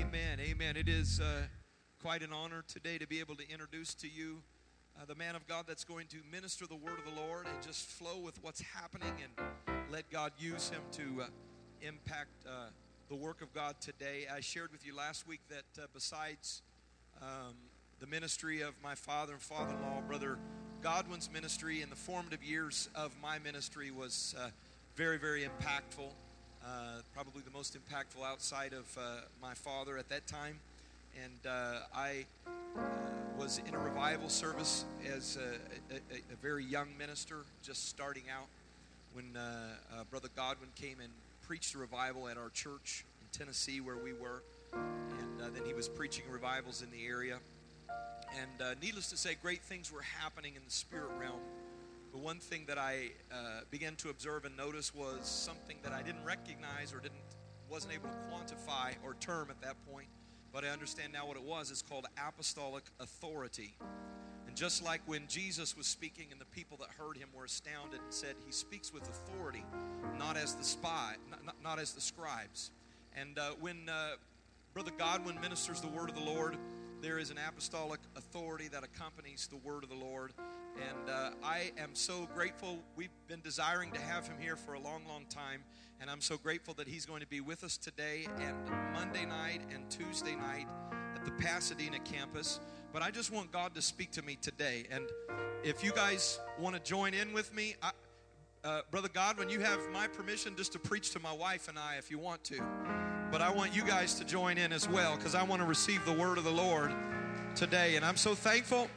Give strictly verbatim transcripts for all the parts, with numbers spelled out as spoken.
Amen, amen. It is uh, quite an honor today to be able to introduce to you uh, the man of God that's going to minister the word of the Lord and just flow with what's happening and let God use him to uh, impact uh, the work of God today. I shared with you last week that uh, besides um, the ministry of my father and father-in-law, Brother Godwin's ministry in the formative years of my ministry was uh, very, very impactful. Uh, probably the most impactful outside of uh, my father at that time. And uh, I uh, was in a revival service as a, a, a very young minister, just starting out, when uh, uh, Brother Godwin came and preached a revival at our church in Tennessee where we were. And uh, then he was preaching revivals in the area. And uh, needless to say, great things were happening in the spirit realm. But one thing that I uh, began to observe and notice was something that I didn't recognize or didn't wasn't able to quantify or term at that point, but I understand now what it was. It's called apostolic authority. And just like when Jesus was speaking and the people that heard him were astounded and said, he speaks with authority, not as the spy, not, not, not as the scribes. And uh, when uh, Brother Godwin ministers the word of the Lord, there is an apostolic authority that accompanies the word of the Lord. And uh, I am so grateful. We've been desiring to have him here for a long, long time. And I'm so grateful that he's going to be with us today and Monday night and Tuesday night at the Pasadena campus. But I just want God to speak to me today. And if you guys want to join in with me, I, uh, Brother Godwin, you have my permission just to preach to my wife and I if you want to. But I want you guys to join in as well, because I want to receive the word of the Lord today. And I'm so thankful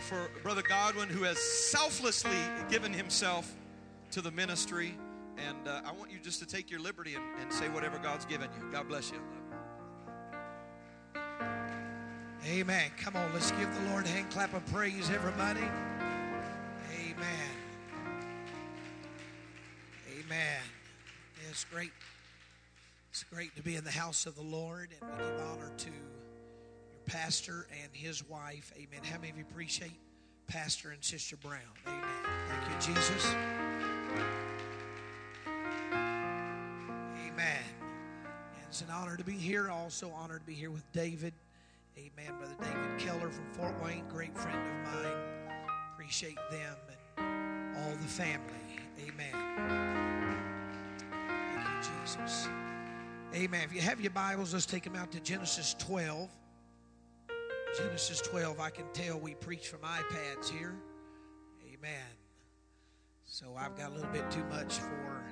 for Brother Godwin, who has selflessly given himself to the ministry. And uh, I want you just to take your liberty and, and say whatever God's given you. God bless you. Amen. Come on, let's give the Lord a hand clap of praise, everybody. Amen. Amen. It's great. It's great to be in the house of the Lord, and we give honor to your pastor and his wife. Amen. How many of you appreciate Pastor and Sister Brown? Amen. Thank you, Jesus. Amen. It's an honor to be here. Also honored to be here with David. Amen. Brother David Keller from Fort Wayne, great friend of mine. Appreciate them and all the family. Amen. Thank you, Jesus. Amen. If you have your Bibles, let's take them out to Genesis twelve. Genesis twelve, I can tell we preach from iPads here. Amen. So I've got a little bit too much for,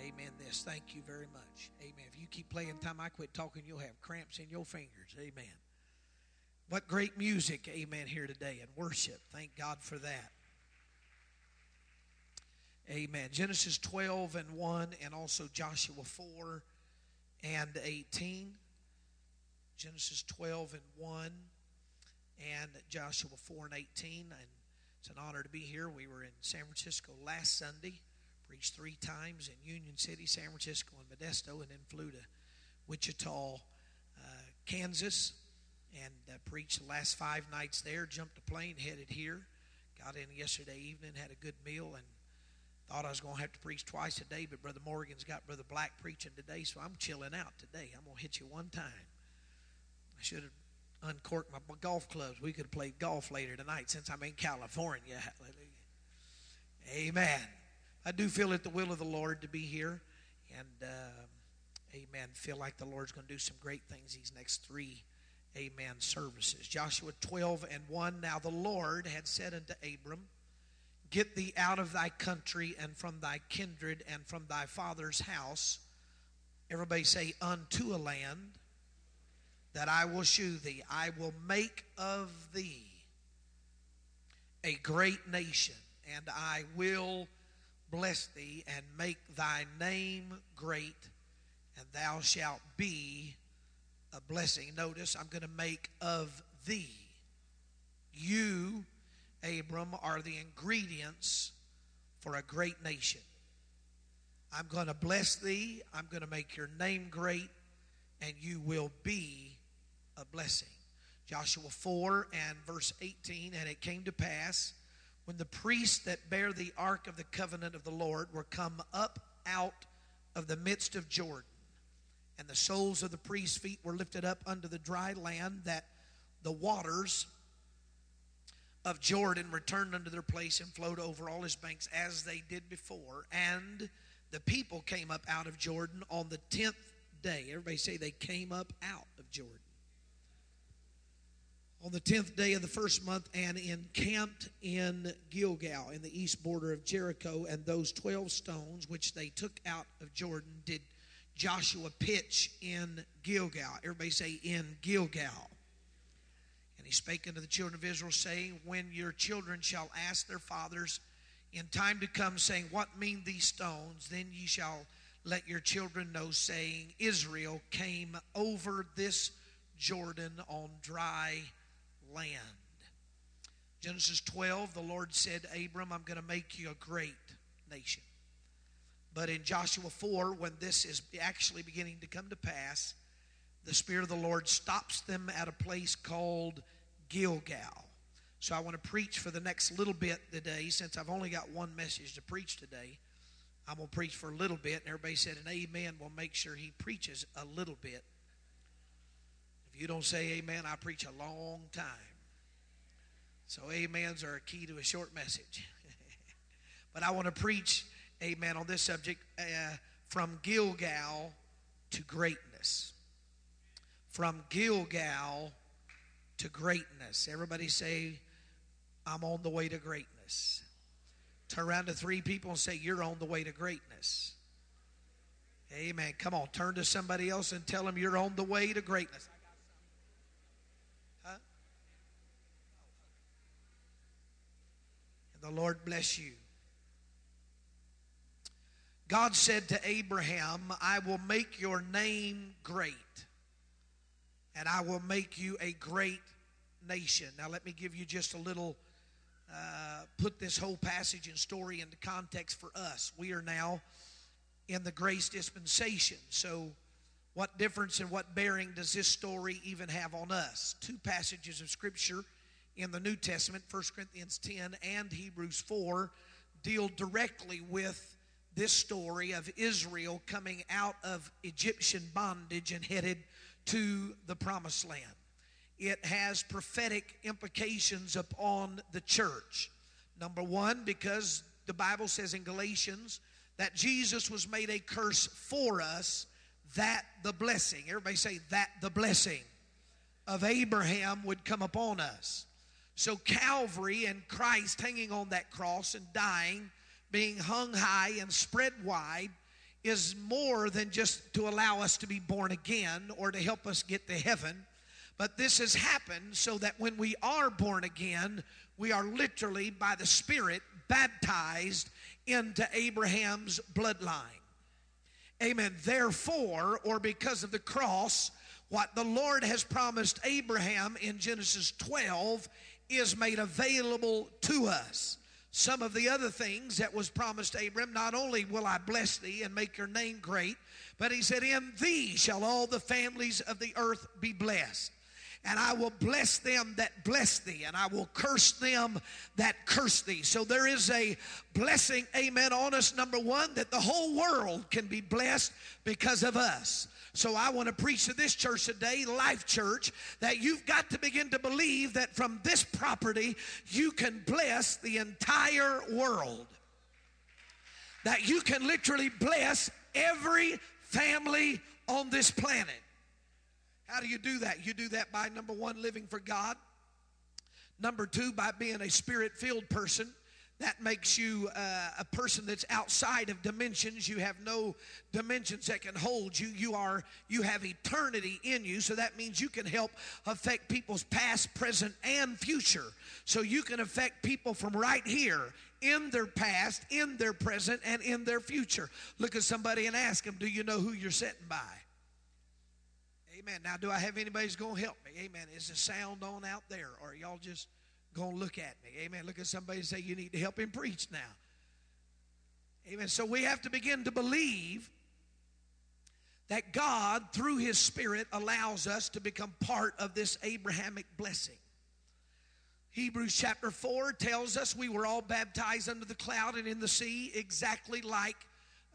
amen, this. Thank you very much. Amen. If you keep playing time I quit talking, you'll have cramps in your fingers. Amen. What great music, amen, here today and worship. Thank God for that. Amen. Genesis twelve and one and also Joshua four and eighteen. Genesis twelve and one and Joshua four and eighteen. And it's an honor to be here. We were in San Francisco last Sunday, preached three times in Union City, San Francisco, and Modesto, and then flew to Wichita, uh, Kansas, and uh, preached the last five nights there, jumped a plane, headed here, got in yesterday evening, had a good meal, and thought I was going to have to preach twice a day, but Brother Morgan's got Brother Black preaching today, so I'm chilling out today. I'm going to hit you one time. I should have uncorked my golf clubs. We could have played golf later tonight since I'm in California. Hallelujah. Amen. I do feel at the will of the Lord to be here, and uh, amen, feel like the Lord's going to do some great things these next three, amen, services. Joshua twelve and one, now the Lord had said unto Abram, get thee out of thy country and from thy kindred and from thy father's house. Everybody say, unto a land that I will shew thee. I will make of thee a great nation, and I will bless thee and make thy name great, and thou shalt be a blessing. Notice, I'm going to make of thee. You, Abram, are the ingredients for a great nation. I'm going to bless thee. I'm going to make your name great, and you will be a blessing. Joshua four and verse eighteen, and it came to pass, when the priests that bear the ark of the covenant of the Lord were come up out of the midst of Jordan, and the soles of the priest's feet were lifted up unto the dry land, that the waters of Jordan returned unto their place and flowed over all his banks as they did before. And the people came up out of Jordan on the tenth day. Everybody say they came up out of Jordan. On the tenth day of the first month, and encamped in Gilgal, in the east border of Jericho. And those twelve stones which they took out of Jordan did Joshua pitch in Gilgal. Everybody say, in Gilgal. And he spake unto the children of Israel, saying, when your children shall ask their fathers in time to come, saying, what mean these stones? Then ye shall let your children know, saying, Israel came over this Jordan on dry land. Genesis twelve, the Lord said, Abram, I'm going to make you a great nation. But in Joshua four, when this is actually beginning to come to pass, the Spirit of the Lord stops them at a place called Gilgal. So I want to preach for the next little bit today. Since I've only got one message to preach today, I'm going to preach for a little bit. And everybody said an amen. We'll make sure he preaches a little bit. If you don't say amen, I preach a long time. So amens are a key to a short message. But I want to preach, amen, on this subject, uh, from Gilgal to greatness. From Gilgal to greatness. Everybody say, I'm on the way to greatness. Turn around to three people and say, you're on the way to greatness. Amen. Come on, turn to somebody else and tell them you're on the way to greatness. The Lord bless you. God said to Abraham, I will make your name great, and I will make you a great nation. Now let me give you just a little, uh, put this whole passage and story into context for us. We are now in the grace dispensation. So what difference and what bearing does this story even have on us? Two passages of Scripture in the New Testament, First Corinthians ten and Hebrews four, deal directly with this story of Israel coming out of Egyptian bondage and headed to the promised land. It has prophetic implications upon the church. Number one, because the Bible says in Galatians that Jesus was made a curse for us, that the blessing, everybody say, that the blessing of Abraham would come upon us. So Calvary and Christ hanging on that cross and dying, being hung high and spread wide, is more than just to allow us to be born again or to help us get to heaven. But this has happened so that when we are born again, we are literally by the Spirit baptized into Abraham's bloodline. Amen. Therefore, or because of the cross, what the Lord has promised Abraham in Genesis twelve is made available to us. Some of the other things that was promised Abram, not only will I bless thee and make your name great, but he said, in thee shall all the families of the earth be blessed. And I will bless them that bless thee, and I will curse them that curse thee. So there is a blessing, amen, on us, number one, that the whole world can be blessed because of us. So I want to preach to this church today, Life Church, that you've got to begin to believe that from this property you can bless the entire world. That you can literally bless every family on this planet. How do you do that? You do that by, number one, living for God. Number two, by being a Spirit-filled person. That makes you uh, a person that's outside of dimensions. You have no dimensions that can hold you. You are, you have eternity in you, so that means you can help affect people's past, present, and future. So you can affect people from right here in their past, in their present, and in their future. Look at somebody and ask them, do you know who you're sitting by? Amen. Now, do I have anybody who's going to help me? Amen. Is the sound on out there, or are y'all just going to look at me? Amen. Look at somebody and say, you need to help him preach now. Amen. So we have to begin to believe that God, through his Spirit, allows us to become part of this Abrahamic blessing. Hebrews chapter four tells us we were all baptized under the cloud and in the sea, exactly like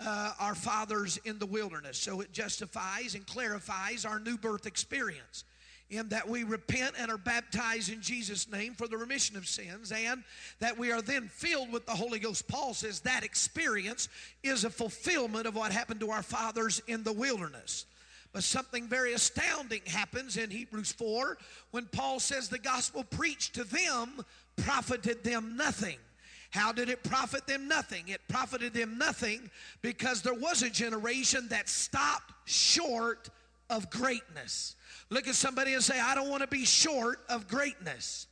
uh, our fathers in the wilderness. So it justifies and clarifies our new birth experience, in that we repent and are baptized in Jesus' name for the remission of sins, and that we are then filled with the Holy Ghost. Paul says that experience is a fulfillment of what happened to our fathers in the wilderness. But something very astounding happens in Hebrews four when Paul says the gospel preached to them profited them nothing. How did it profit them nothing? It profited them nothing because there was a generation that stopped short of greatness. Look at somebody and say, I don't want to be short of greatness.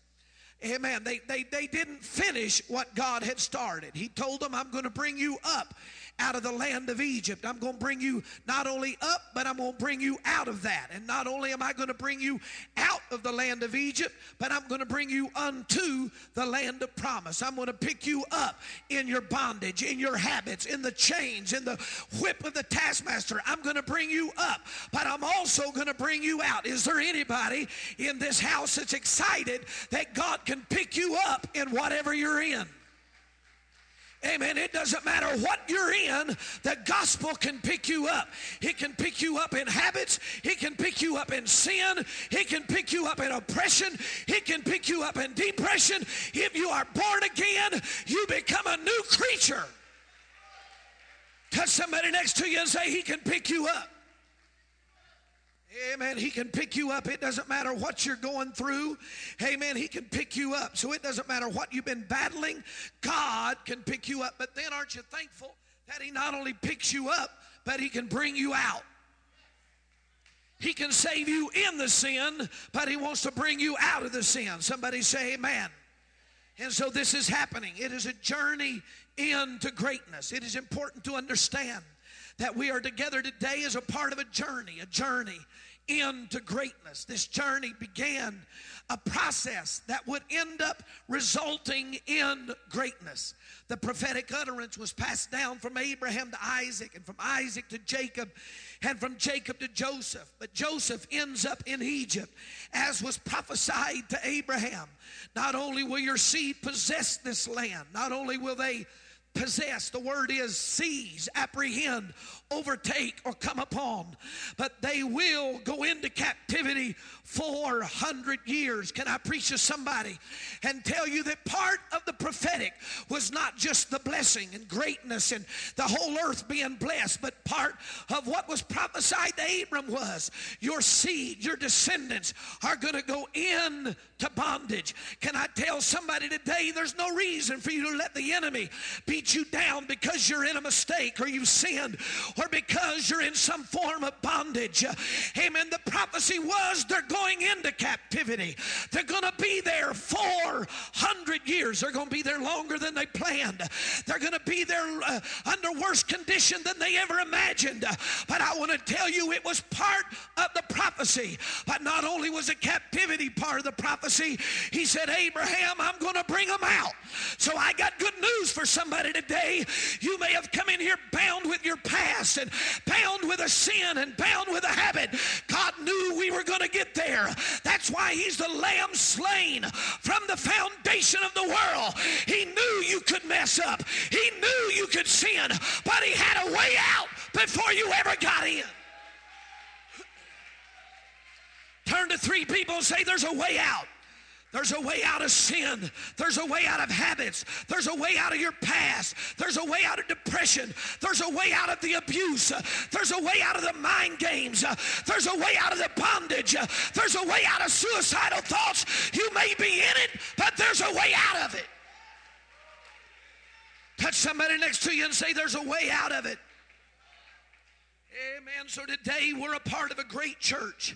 Amen. They, they, they didn't finish what God had started. He told them, I'm going to bring you up out of the land of Egypt. I'm going to bring you not only up, but I'm going to bring you out of that. And not only am I going to bring you out of the land of Egypt, but I'm going to bring you unto the land of promise. I'm going to pick you up in your bondage, in your habits, in the chains, in the whip of the taskmaster. I'm going to bring you up, but I'm also going to bring you out. Is there anybody in this house that's excited that God can pick you up in whatever you're in? Amen. It doesn't matter what you're in, the gospel can pick you up. It can pick you up in habits. It can pick you up in sin. It can pick you up in oppression. It can pick you up in depression. If you are born again, you become a new creature. Touch somebody next to you and say, he can pick you up. Amen. He can pick you up. It doesn't matter what you're going through. Amen. He can pick you up. So it doesn't matter what you've been battling. God can pick you up. But then aren't you thankful that he not only picks you up, but he can bring you out. He can save you in the sin, but he wants to bring you out of the sin. Somebody say amen. And so this is happening. It is a journey into greatness. It is important to understand that we are together today as a part of a journey, a journey into greatness. This journey began a process that would end up resulting in greatness. The prophetic utterance was passed down from Abraham to Isaac, and from Isaac to Jacob, and from Jacob to Joseph. But Joseph ends up in Egypt, as was prophesied to Abraham. Not only will your seed possess this land, not only will they possess, the word is seize, apprehend, overtake, or come upon. But they will go into captivity four hundred years. Can I preach to somebody and tell you that part of the prophetic was not just the blessing and greatness and the whole earth being blessed, but part of what was prophesied to Abram was your seed, your descendants are going to go in to bondage. Can I tell somebody today there's no reason for you to let the enemy beat you down because you're in a mistake or you've sinned or because you're in some form of bondage. Amen. The prophecy was they're going into captivity. They're going to be there four hundred years. They're going to be there longer than they planned. They're going to be there uh, under worse condition than they ever imagined. But I want to tell you it was part of the prophecy. But not only was the captivity part of the prophecy, he said, Abraham, I'm going to bring them out. So I got good news for somebody today. You may have come in here bound with your past and bound with a sin and bound with a habit. God knew we were going to get there. That's why he's the lamb slain from the foundation of the world. He knew you could mess up. He knew you could sin, but he had a way out before you ever got in. Turn to three people and say, there's a way out. There's a way out of sin. There's a way out of habits. There's a way out of your past. There's a way out of depression. There's a way out of the abuse. There's a way out of the mind games. There's a way out of the bondage. There's a way out of suicidal thoughts. You may be in it, but there's a way out of it. Touch somebody next to you and say, there's a way out of it. Amen. So today we're a part of a great church.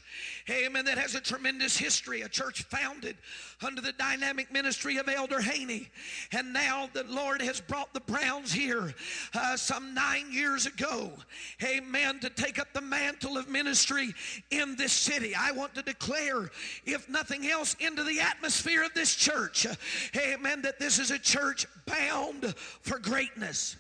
Amen. That has a tremendous history. A church founded under the dynamic ministry of Elder Haney. And now the Lord has brought the Browns here uh, some nine years ago. Amen. To take up the mantle of ministry in this city. I want to declare, if nothing else, into the atmosphere of this church. Uh, amen. That this is a church bound for greatness.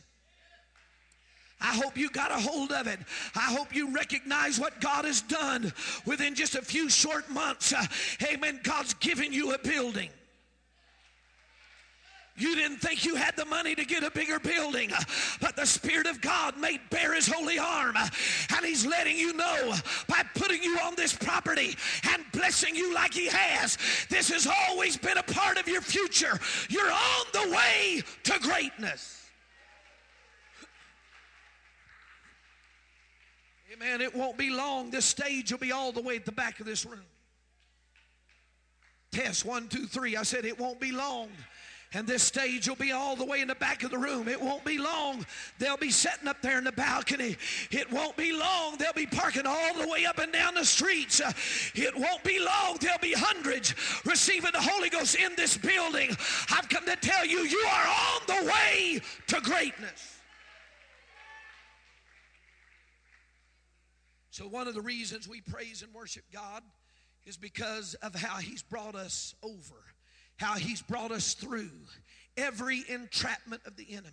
I hope you got a hold of it. I hope you recognize what God has done within just a few short months. Uh, amen. God's given you a building. You didn't think you had the money to get a bigger building, but the Spirit of God made bare his holy arm, and he's letting you know by putting you on this property and blessing you like he has, this has always been a part of your future. You're on the way to greatness. Man, it won't be long. This stage will be all the way at the back of this room. Test one, two, three. I said it won't be long. And this stage will be all the way in the back of the room. It won't be long. They'll be sitting up there in the balcony. It won't be long. They'll be parking all the way up and down the streets. It won't be long. There'll be hundreds receiving the Holy Ghost in this building. I've come to tell you, you are on the way to greatness. So one of the reasons we praise and worship God is because of how he's brought us over, how he's brought us through every entrapment of the enemy.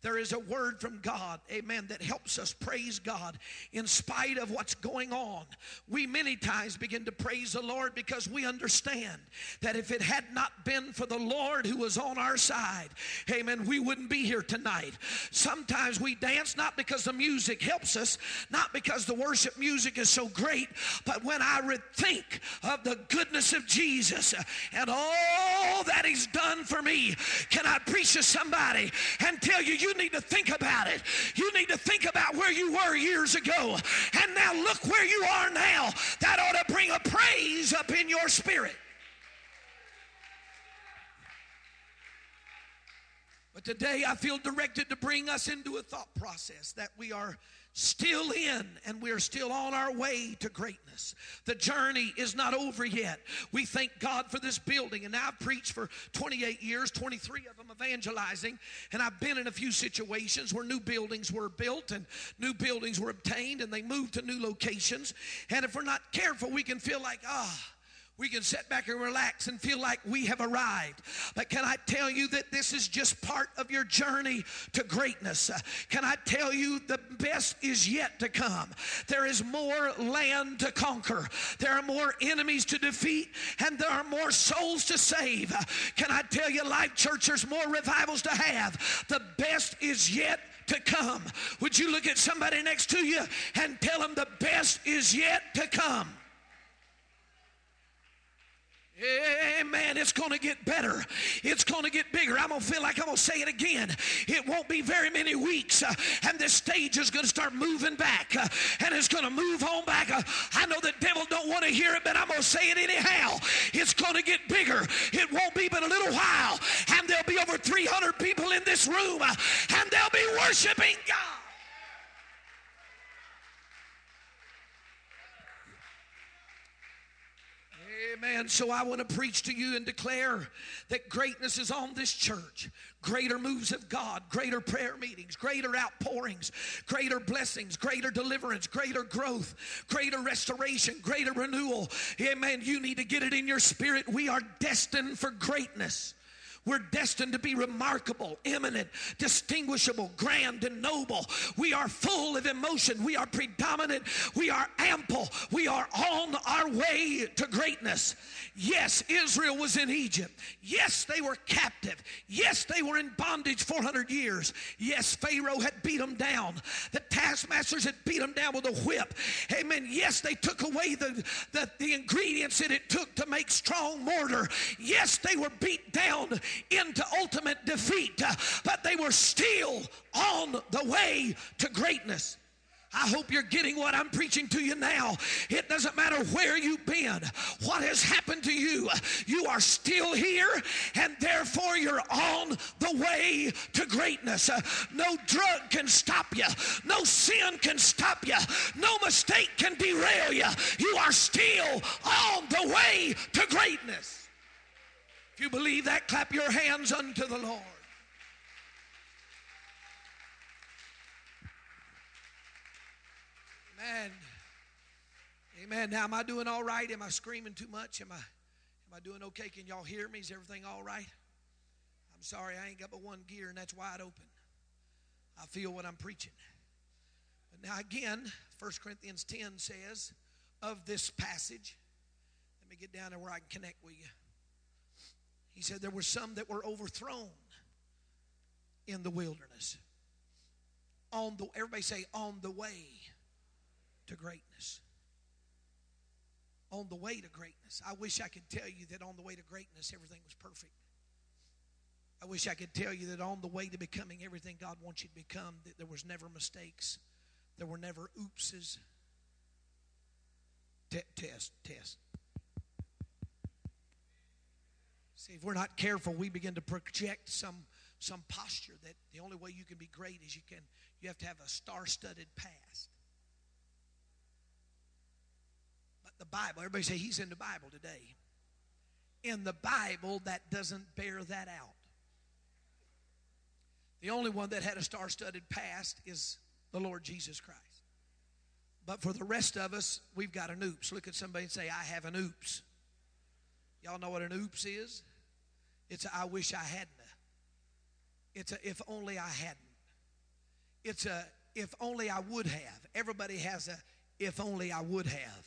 There is a word from God, amen, that helps us praise God in spite of what's going on. We many times begin to praise the Lord because we understand that if it had not been for the Lord who was on our side, amen, we wouldn't be here tonight. Sometimes we dance not because the music helps us, not because the worship music is so great, but when I rethink of the goodness of Jesus and all that he's done for me, can I preach to somebody and tell you, you You need to think about it. You need to think about where you were years ago. And now look where you are now. That ought to bring a praise up in your spirit. But today I feel directed to bring us into a thought process that we are still in, and we are still on our way to greatness. The journey is not over yet. We thank God for this building, and I've preached for twenty-eight years, twenty-three of them evangelizing, and I've been in a few situations where new buildings were built and new buildings were obtained, and they moved to new locations. And if we're not careful, we can feel like, ah, we can sit back and relax and feel like we have arrived. But can I tell you that this is just part of your journey to greatness? Can I tell you the best is yet to come? There is more land to conquer. There are more enemies to defeat, and there are more souls to save. Can I tell you, Life Church, there's more revivals to have. The best is yet to come. Would you look at somebody next to you and tell them the best is yet to come? Amen. It's going to get better. It's going to get bigger. I'm going to feel like I'm going to say it again. It won't be very many weeks, uh, and this stage is going to start moving back, uh, and it's going to move on back. Uh, I know the devil don't want to hear it, but I'm going to say it anyhow. It's going to get bigger. It won't be but a little while, and there'll be over three hundred people in this room, uh, and they'll be worshiping God. Amen. So I want to preach to you and declare that greatness is on this church. Greater moves of God, greater prayer meetings, greater outpourings, greater blessings, greater deliverance, greater growth, greater restoration, greater renewal. Amen. You need to get it in your spirit. We are destined for greatness. We're destined to be remarkable, eminent, distinguishable, grand, and noble. We are full of emotion. We are predominant. We are ample. We are on our way to greatness. Yes, Israel was in Egypt. Yes, they were captive. Yes, they were in bondage four hundred years. Yes, Pharaoh had beat them down. The taskmasters had beat them down with a whip. Amen. Yes, they took away the, the, the ingredients that it took to make strong mortar. Yes, they were beat down into ultimate defeat, but they were still on the way to greatness. I hope you're getting what I'm preaching to you now. It doesn't matter where you've been, what has happened to you. You are still here, and therefore you're on the way to greatness. No drug can stop you. No sin can stop you. No mistake can derail you. You are still on the way to greatness. If you believe that, clap your hands unto the Lord. Amen. Amen. Now, am I doing all right? Am I screaming too much? Am I, am I doing okay? Can y'all hear me? Is everything all right? I'm sorry, I ain't got but one gear, and that's wide open. I feel what I'm preaching. But now, again, First Corinthians ten says of this passage, let me get down to where I can connect with you. He said there were some that were overthrown. in the wilderness. On the, everybody say, on the way to greatness. On the way to greatness. I wish I could tell you that on the way to greatness, everything was perfect. I wish I could tell you that on the way to becoming everything God wants you to become, that there was never mistakes. There were never oopses. T- test, test. See, if we're not careful, we begin to project some some posture that the only way you can be great is you can you have to have a star-studded past. But the Bible, everybody say he's in the Bible today. In the Bible, that doesn't bear that out. The only one that had a star-studded past is the Lord Jesus Christ. But for the rest of us, we've got an oops. Look at somebody and say, I have an oops. Y'all know what an oops is? It's a I wish I hadn't. It's a if only I hadn't. It's a if only I would have. Everybody has a if only I would have.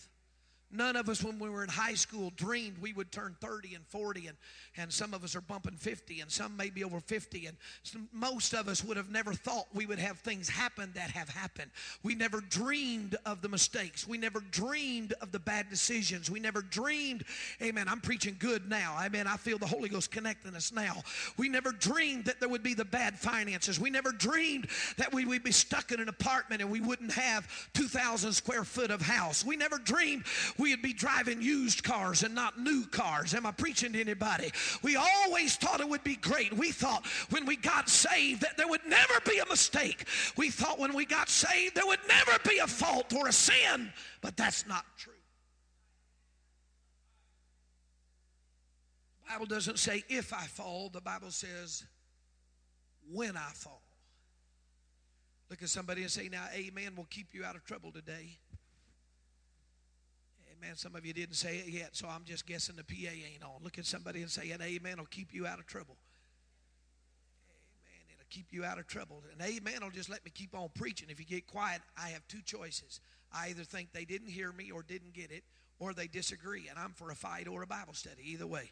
None of us when we were in high school dreamed we would turn thirty and forty, and, and some of us are bumping fifty, and some may be over fifty, and some, most of us would have never thought we would have things happen that have happened. We never dreamed of the mistakes. We never dreamed of the bad decisions. We never dreamed, amen, I'm preaching good now. Amen, I feel the Holy Ghost connecting us now. We never dreamed that there would be the bad finances. We never dreamed that we would be stuck in an apartment and we wouldn't have two thousand square foot of house. We never dreamed we'd be driving used cars and not new cars. Am I preaching to anybody? We always thought it would be great. We thought when we got saved that there would never be a mistake. We thought when we got saved there would never be a fault or a sin, but that's not true. The Bible doesn't say if I fall. The Bible says when I fall. Look at somebody and say, now, amen, we'll keep you out of trouble today. Man, some of you didn't say it yet, so I'm just guessing the P A ain't on. Look at somebody and say, an amen will keep you out of trouble. Amen, it'll keep you out of trouble. An amen will just let me keep on preaching. If you get quiet, I have two choices. I either think they didn't hear me or didn't get it, or they disagree, and I'm for a fight or a Bible study, either way.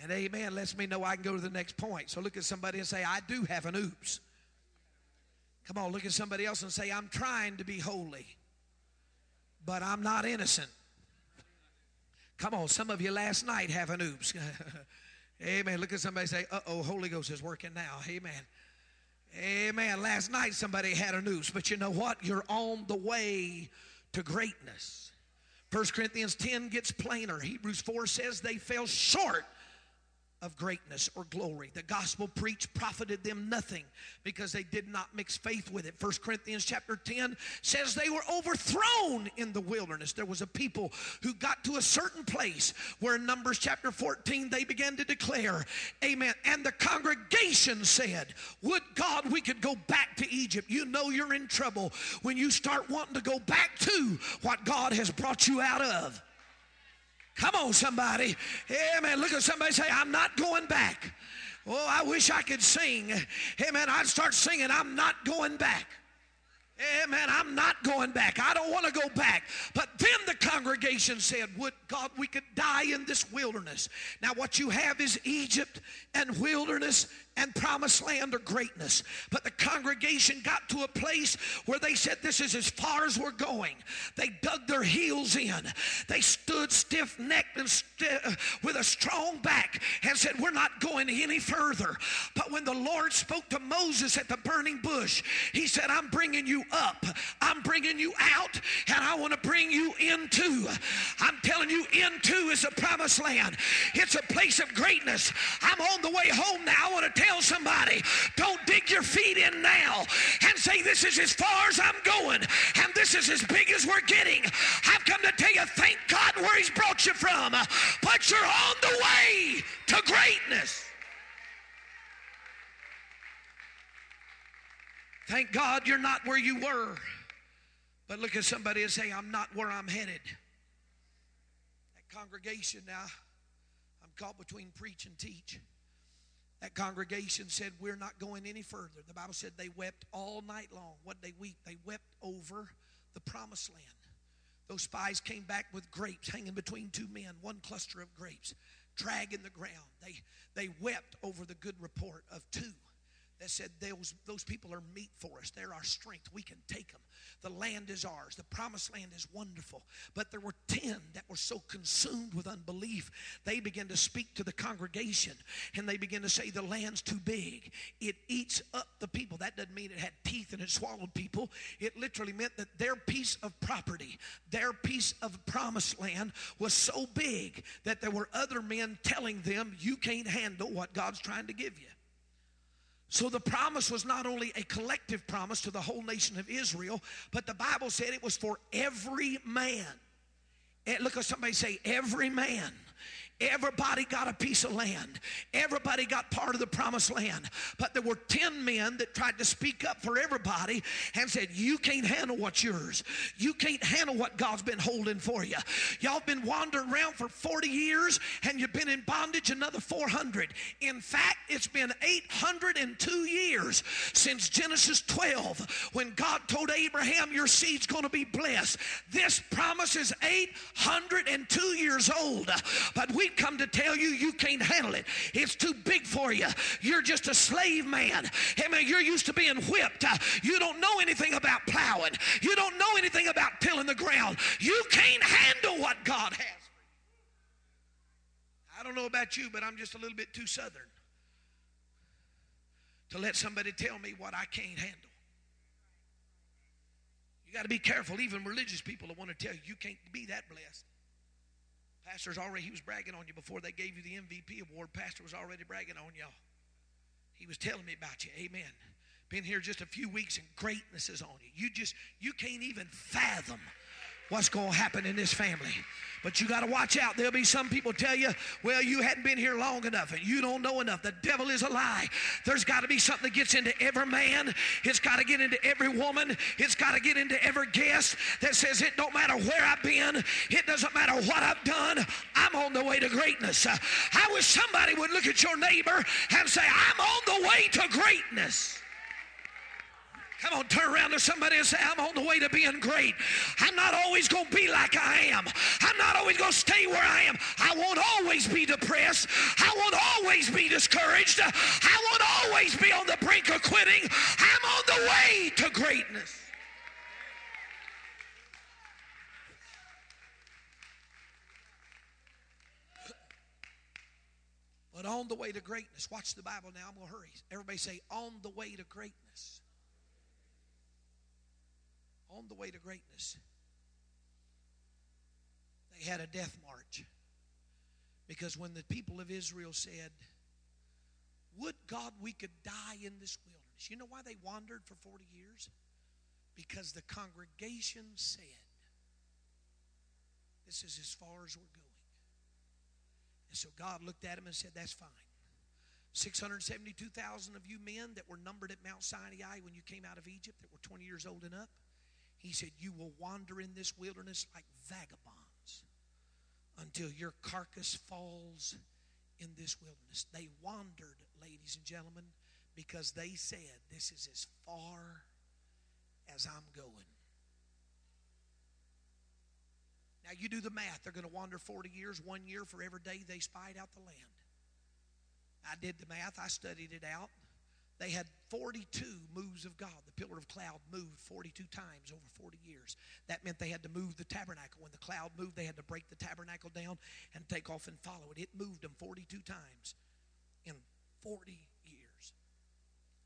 And amen lets me know I can go to the next point. So look at somebody and say, I do have an oops. Come on, look at somebody else and say, I'm trying to be holy, but I'm not innocent. Come on, some of you last night have an oops. Amen. Look at somebody and say, uh-oh, Holy Ghost is working now. Amen. Amen. Last night somebody had an oops, but you know what? You're on the way to greatness. First Corinthians ten gets plainer. Hebrews four says they fell short of greatness or glory. The gospel preached profited them nothing because they did not mix faith with it. First Corinthians chapter ten says they were overthrown in the wilderness. There was a people who got to a certain place where in Numbers chapter fourteen they began to declare, amen, and the congregation said, would God we could go back to Egypt. You know you're in trouble when you start wanting to go back to what God has brought you out of. Come on, somebody. Amen. Look at somebody and say, I'm not going back. Oh, I wish I could sing. Amen. I'd start singing, I'm not going back. Amen. I'm not going back. I don't want to go back. But then the congregation said, would God we could die in this wilderness. Now what you have is Egypt and wilderness and promised land or greatness. But the congregation got to a place where they said, this is as far as we're going. They dug their heels in. They stood stiff-necked and st- with a strong back and said, we're not going any further. But when the Lord spoke to Moses at the burning bush, he said, I'm bringing you up. I'm bringing you out, and I want to bring you into. I'm telling you, into is a promised land. It's a place of greatness. I'm on the way home now. I want to tell somebody, don't dig your feet in now and say this is as far as I'm going and this is as big as we're getting. I've come to tell you, thank God where he's brought you from, but you're on the way to greatness. Thank God you're not where you were, but look at somebody and say, I'm not where I'm headed. That congregation now, I'm caught between preach and teach. That congregation said, we're not going any further. The Bible said they wept all night long. What did they weep? They wept over the promised land. Those spies came back with grapes hanging between two men, one cluster of grapes, dragging the ground. They, they wept over the good report of two. that said those, those people are meat for us. They're our strength. We can take them. The land is ours. The promised land is wonderful. But there were ten that were so consumed with unbelief, they began to speak to the congregation, and they began to say, the land's too big. It eats up the people. That doesn't mean it had teeth and it swallowed people. It literally meant that their piece of property, their piece of promised land was so big that there were other men telling them, you can't handle what God's trying to give you. So the promise was not only a collective promise to the whole nation of Israel, but the Bible said it was for every man. And look at somebody say, every man. Everybody got a piece of land. Everybody got part of the promised land. But there were ten men that tried to speak up for everybody and said, you can't handle what's yours. You can't handle what God's been holding for you. Y'all been wandering around for forty years, and you've been in bondage another four hundred. In fact, it's been eight hundred two years since Genesis twelve, when God told Abraham, your seed's going to be blessed. This promise is eight hundred two years old, but we come to tell you, you can't handle it. It's too big for you. You're just a slave man. I mean, you're used to being whipped. You don't know anything about plowing. You don't know anything about tilling the ground. You can't handle what God has. I don't know about you, but I'm just a little bit too southern to let somebody tell me what I can't handle. You got to be careful. Even religious people that want to tell you, you can't be that blessed. Pastor's already, he was bragging on you before they gave you the M V P award. Pastor was already bragging on y'all. He was telling me about you. Amen. Been here just a few weeks and greatness is on you. You just, you can't even fathom what's going to happen in this family. But you got to watch out. There'll be some people tell you, well, you hadn't been here long enough and you don't know enough. The devil is a lie. There's got to be something that gets into every man. It's got to get into every woman. It's got to get into every guest that says it don't matter where I've been. It doesn't matter what I've done. I'm on the way to greatness. I wish somebody would look at your neighbor and say, I'm on the way to greatness. Come on, turn around to somebody and say, I'm on the way to being great. I'm not always going to be like I am. I'm not always going to stay where I am. I won't always be depressed. I won't always be discouraged. I won't always be on the brink of quitting. I'm on the way to greatness. But on the way to greatness, watch the Bible now. I'm going to hurry. Everybody say, on the way to greatness. On the way to greatness, they had a death march. Because when the people of Israel said, would God we could die in this wilderness. You know why they wandered for forty years? Because the congregation said, this is as far as we're going. And so God looked at him and said, that's fine. six hundred seventy-two thousand of you men that were numbered at Mount Sinai when you came out of Egypt that were twenty years old and up, he said, you will wander in this wilderness like vagabonds until your carcass falls in this wilderness. They wandered, ladies and gentlemen, because they said, this is as far as I'm going. Now you do the math. They're going to wander forty years, one year for every day they spied out the land. I did the math. I studied it out. They had forty-two moves of God. The pillar of cloud moved forty-two times over forty years. That meant they had to move the tabernacle. When the cloud moved, they had to break the tabernacle down and take off and follow it. It moved them forty-two times in forty years.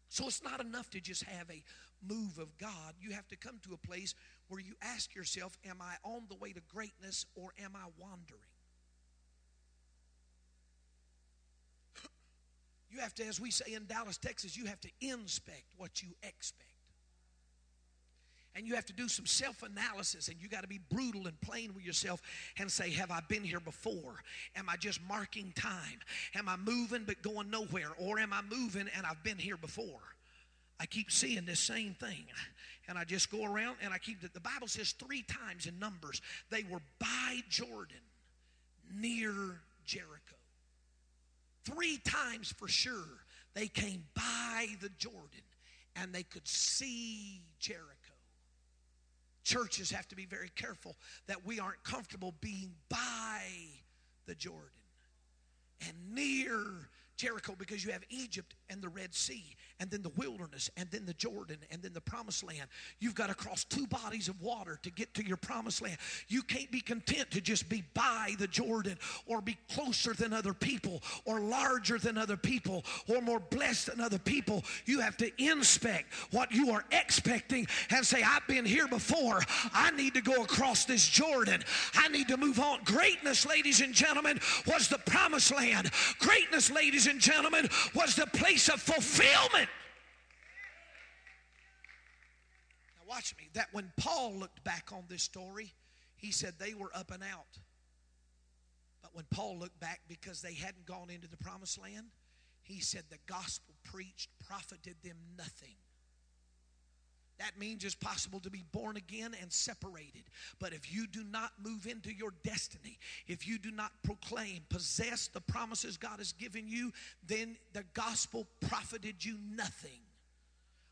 So it's not enough to just have a move of God. You have to come to a place where you ask yourself, am I on the way to greatness or am I wandering? You have to, as we say in Dallas, Texas, you have to inspect what you expect. And you have to do some self-analysis, and you got to be brutal and plain with yourself and say, have I been here before? Am I just marking time? Am I moving but going nowhere? Or am I moving and I've been here before? I keep seeing this same thing. And I just go around and I keep, the Bible says three times in Numbers, they were by Jordan, near Jericho. Three times for sure, they came by the Jordan and they could see Jericho. Churches have to be very careful that we aren't comfortable being by the Jordan and near Jericho because you have Egypt and the Red Sea and then the wilderness and then the Jordan and then the promised land. You've got to cross two bodies of water to get to your promised land. You can't be content to just be by the Jordan or be closer than other people or larger than other people or more blessed than other people. You have to inspect what you are expecting and say, I've been here before. I need to go across this Jordan. I need to move on. Greatness, ladies and gentlemen, was the promised land. Greatness, ladies and gentlemen, was the place of fulfillment. Now watch me, that when Paul looked back on this story, he said they were up and out. But when Paul looked back because they hadn't gone into the promised land, he said the gospel preached profited them nothing. That means it's possible to be born again and separated. But if you do not move into your destiny, if you do not proclaim, possess the promises God has given you, then the gospel profited you nothing.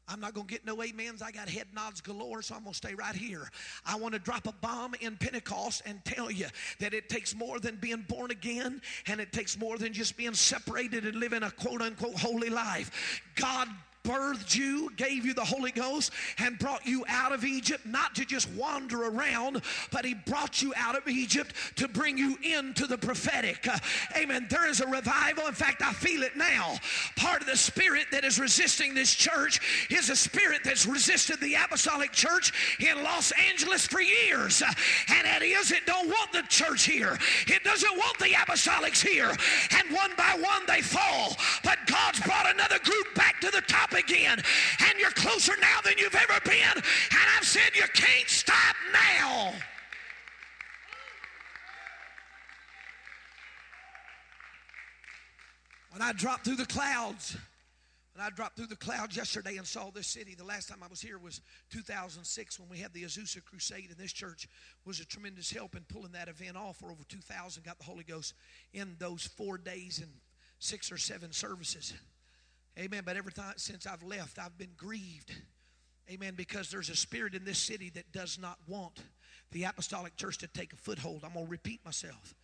I'm not going to get no amens. I got head nods galore, so I'm going to stay right here. I want to drop a bomb in Pentecost and tell you that it takes more than being born again, and it takes more than just being separated and living a quote-unquote holy life. God birthed you, gave you the Holy Ghost, and brought you out of Egypt, not to just wander around, but he brought you out of Egypt to bring you into the prophetic. Uh, amen. There is a revival. In fact, I feel it now. Part of the spirit that is resisting this church is a spirit that's resisted the apostolic church in Los Angeles for years. Uh, and that is, it don't want the church here. It doesn't want the apostolics here. And one by one they fall. But God's brought another group back to the top again, and you're closer now than you've ever been, and I've said you can't stop now. When I dropped through the clouds, when I dropped through the clouds yesterday and saw this city, the last time I was here was two thousand six when we had the Azusa crusade, and this church was a tremendous help in pulling that event off. For over two thousand got the Holy Ghost in those four days and six or seven services. Amen. But every time since I've left, I've been grieved. Amen. Because there's a spirit in this city that does not want the apostolic church to take a foothold. I'm going to repeat myself.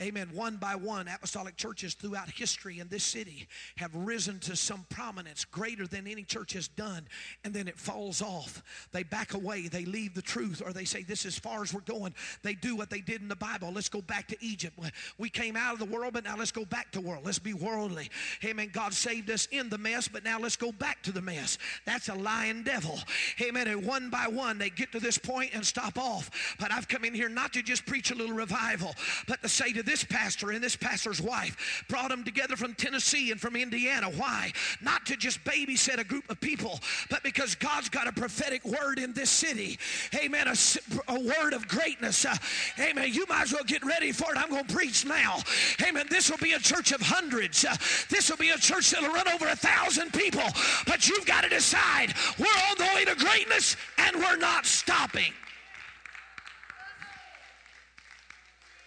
Amen. One by one, apostolic churches throughout history in this city have risen to some prominence greater than any church has done, and then it falls off. They back away. They leave the truth, or they say, this is as far as we're going. They do what they did in the Bible. Let's go back to Egypt. We came out of the world, but now let's go back to world. Let's be worldly. Amen. God saved us in the mess, but now let's go back to the mess. That's a lying devil. Amen. And one by one, they get to this point and stop off. But I've come in here not to just preach a little revival, but to say to this pastor and this pastor's wife, brought them together from Tennessee and from Indiana. Why? Not to just babysit a group of people, but because God's got a prophetic word in this city. Amen. A, a word of greatness. Uh, amen. You might as well get ready for it. I'm going to preach now. Amen. This will be a church of hundreds. Uh, this will be a church that will run over a thousand people. But you've got to decide, we're on the way to greatness and we're not stopping.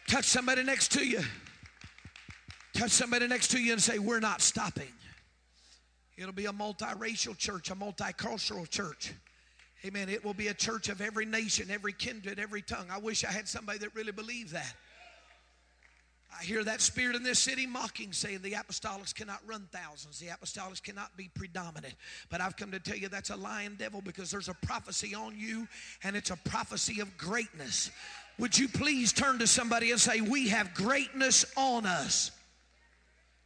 Touch somebody next to you. Touch somebody next to you and say, we're not stopping. It'll be a multiracial church, a multicultural church. Amen. It will be a church of every nation, every kindred, every tongue. I wish I had somebody that really believed that. I hear that spirit in this city mocking, saying the apostolics cannot run thousands. The apostolics cannot be predominant. But I've come to tell you that's a lying devil, because there's a prophecy on you, and it's a prophecy of greatness. Would you please turn to somebody and say, we have greatness on us.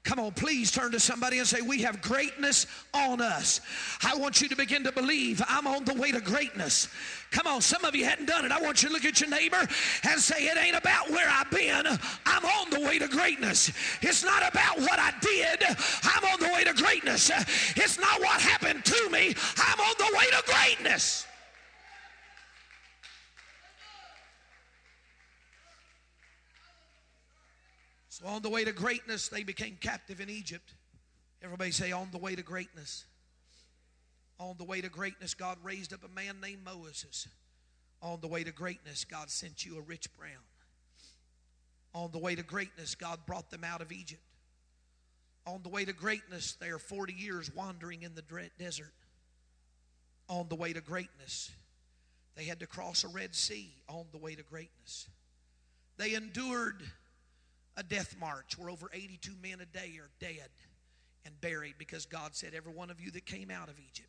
Come on, please turn to somebody and say, we have greatness on us. I want you to begin to believe I'm on the way to greatness. Come on, some of you hadn't done it. I want you to look at your neighbor and say, it ain't about where I've been. I'm on the way to greatness. It's not about what I did. I'm on the way to greatness. It's not what happened to me. I'm on the way to greatness. So on the way to greatness, they became captive in Egypt. Everybody say, on the way to greatness. On the way to greatness, God raised up a man named Moses. On the way to greatness, God sent you a Rich Brown. On the way to greatness, God brought them out of Egypt. On the way to greatness, they are forty years wandering in the desert. On the way to greatness, they had to cross a Red Sea. On the way to greatness, they endured a death march where over eighty-two men a day are dead and buried, because God said, every one of you that came out of Egypt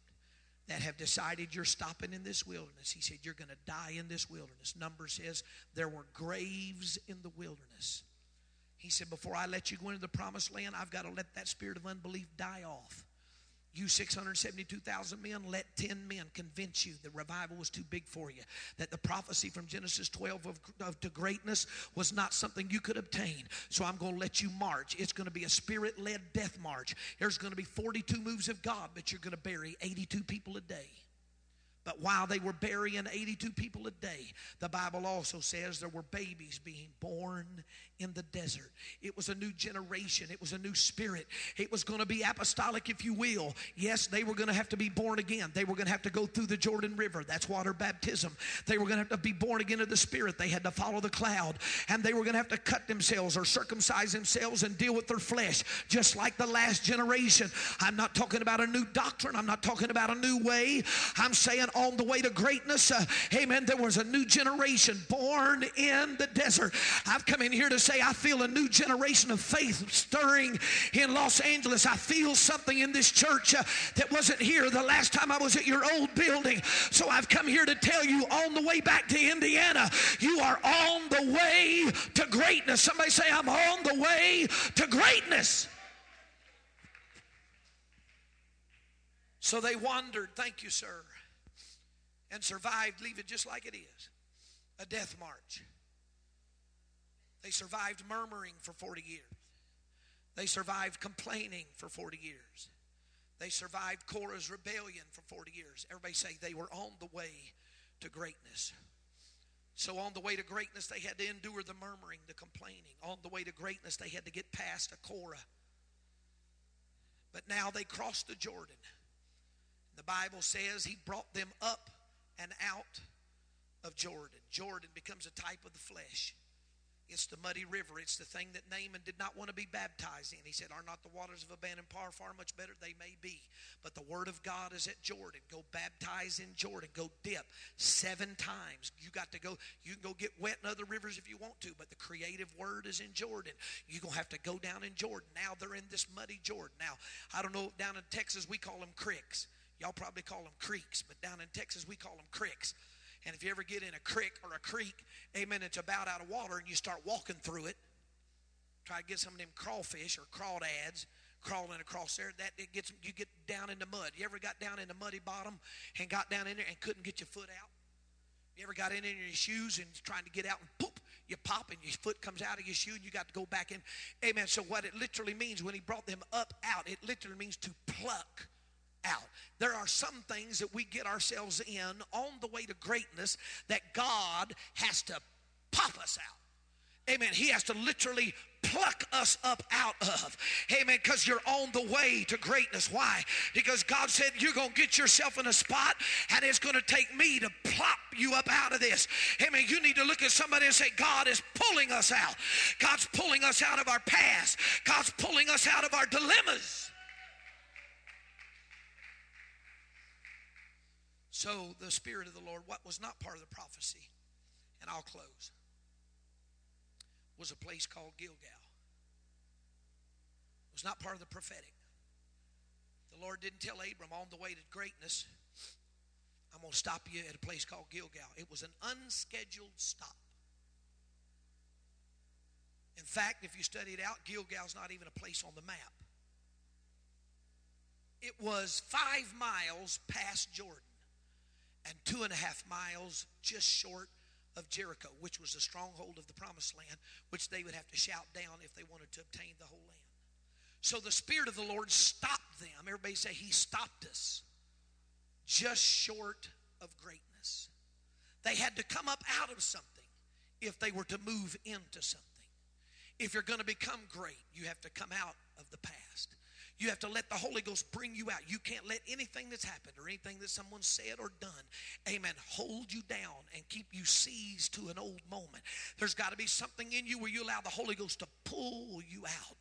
that have decided you're stopping in this wilderness, he said, you're going to die in this wilderness. Numbers says there were graves in the wilderness. He said, before I let you go into the promised land, I've got to let that spirit of unbelief die off. You six hundred seventy-two thousand men, let ten men convince you the revival was too big for you, that the prophecy from Genesis twelve of, of to greatness was not something you could obtain. So I'm going to let you march. It's going to be a spirit-led death march. There's going to be forty-two moves of God, but you're going to bury eighty-two people a day. But while they were burying eighty-two people a day, the Bible also says there were babies being born in the desert. It was a new generation. It was a new spirit. It was going to be apostolic, if you will. Yes, they were going to have to be born again. They were going to have to go through the Jordan River. That's water baptism. They were going to have to be born again of the Spirit. They had to follow the cloud. And they were going to have to cut themselves or circumcise themselves and deal with their flesh, just like the last generation. I'm not talking about a new doctrine. I'm not talking about a new way. I'm saying, on the way to greatness, uh, amen, there was a new generation born in the desert. I've come in here to say I feel a new generation of faith stirring in Los Angeles. I feel something in this church uh, that wasn't here the last time I was at your old building. So I've come here to tell you, on the way back to Indiana, you are on the way to greatness. Somebody say, I'm on the way to greatness. So they wandered, thank you, sir, and survived, leave it just like it is, a death march. They survived murmuring for forty years. They survived complaining for forty years. They survived Korah's rebellion for forty years. Everybody say, they were on the way to greatness. So on the way to greatness, they had to endure the murmuring, the complaining. On the way to greatness, they had to get past a Korah. But now they crossed the Jordan. The Bible says he brought them up and out of Jordan. Jordan becomes a type of the flesh. It's the muddy river. It's the thing that Naaman did not want to be baptized in. He said, are not the waters of Abana and Pharpar much better? They may be. But the word of God is at Jordan. Go baptize in Jordan. Go dip seven times. You got to go. You can go get wet in other rivers if you want to, but the creative word is in Jordan. You're going to have to go down in Jordan. Now they're in this muddy Jordan. Now, I don't know, down in Texas we call them cricks. Y'all probably call them creeks, but down in Texas we call them cricks. And if you ever get in a crick or a creek, amen, it's about out of water and you start walking through it. Try to get some of them crawfish or crawdads crawling across there. That it gets you get down in the mud. You ever got down in the muddy bottom and got down in there and couldn't get your foot out? You ever got in in your shoes and trying to get out and poop? You pop and your foot comes out of your shoe and you got to go back in. Amen. So what it literally means when he brought them up out, it literally means to pluck out. There are some things that we get ourselves in on the way to greatness that God has to pop us out. Amen. He has to literally pluck us up out of. Amen. Because you're on the way to greatness. Why? Because God said you're going to get yourself in a spot and it's going to take me to plop you up out of this. Amen. You need to look at somebody and say, God is pulling us out. God's pulling us out of our past. God's pulling us out of our dilemmas. So the Spirit of the Lord, what was not part of the prophecy, and I'll close, was a place called Gilgal. It was not part of the prophetic. The Lord didn't tell Abram, on the way to greatness, I'm going to stop you at a place called Gilgal. It was an unscheduled stop. In fact, if you study it out, Gilgal's not even a place on the map. It was five miles past Jordan and two and a half miles just short of Jericho, which was the stronghold of the promised land, which they would have to shout down if they wanted to obtain the whole land. So the Spirit of the Lord stopped them. Everybody say, he stopped us just short of greatness. They had to come up out of something if they were to move into something. If you're going to become great, you have to come out of the past. You have to let the Holy Ghost bring you out. You can't let anything that's happened or anything that someone said or done, amen, hold you down and keep you seized to an old moment. There's got to be something in you where you allow the Holy Ghost to pull you out.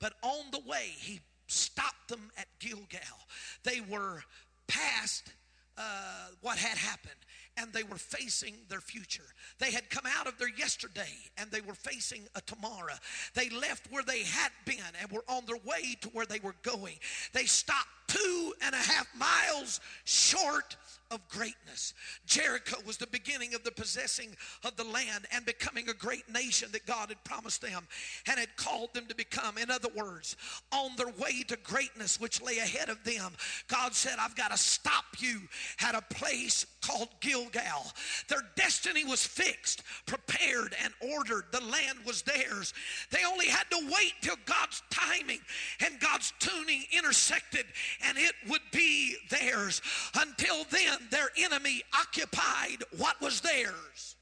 But on the way, he stopped them at Gilgal. They were past uh, what had happened, and they were facing their future. They had come out of their yesterday, and they were facing a tomorrow. They left where they had been and were on their way to where they were going. They stopped two and a half miles short of greatness. Jericho was the beginning of the possessing of the land and becoming a great nation that God had promised them and had called them to become. In other words, on their way to greatness which lay ahead of them, God said, I've got to stop you at a place called Gilgal. Their destiny was fixed, prepared, and ordered. The land was theirs. They only had to wait till God's timing and God's tuning intersected, and it would be theirs. Until then, their enemy occupied what was theirs.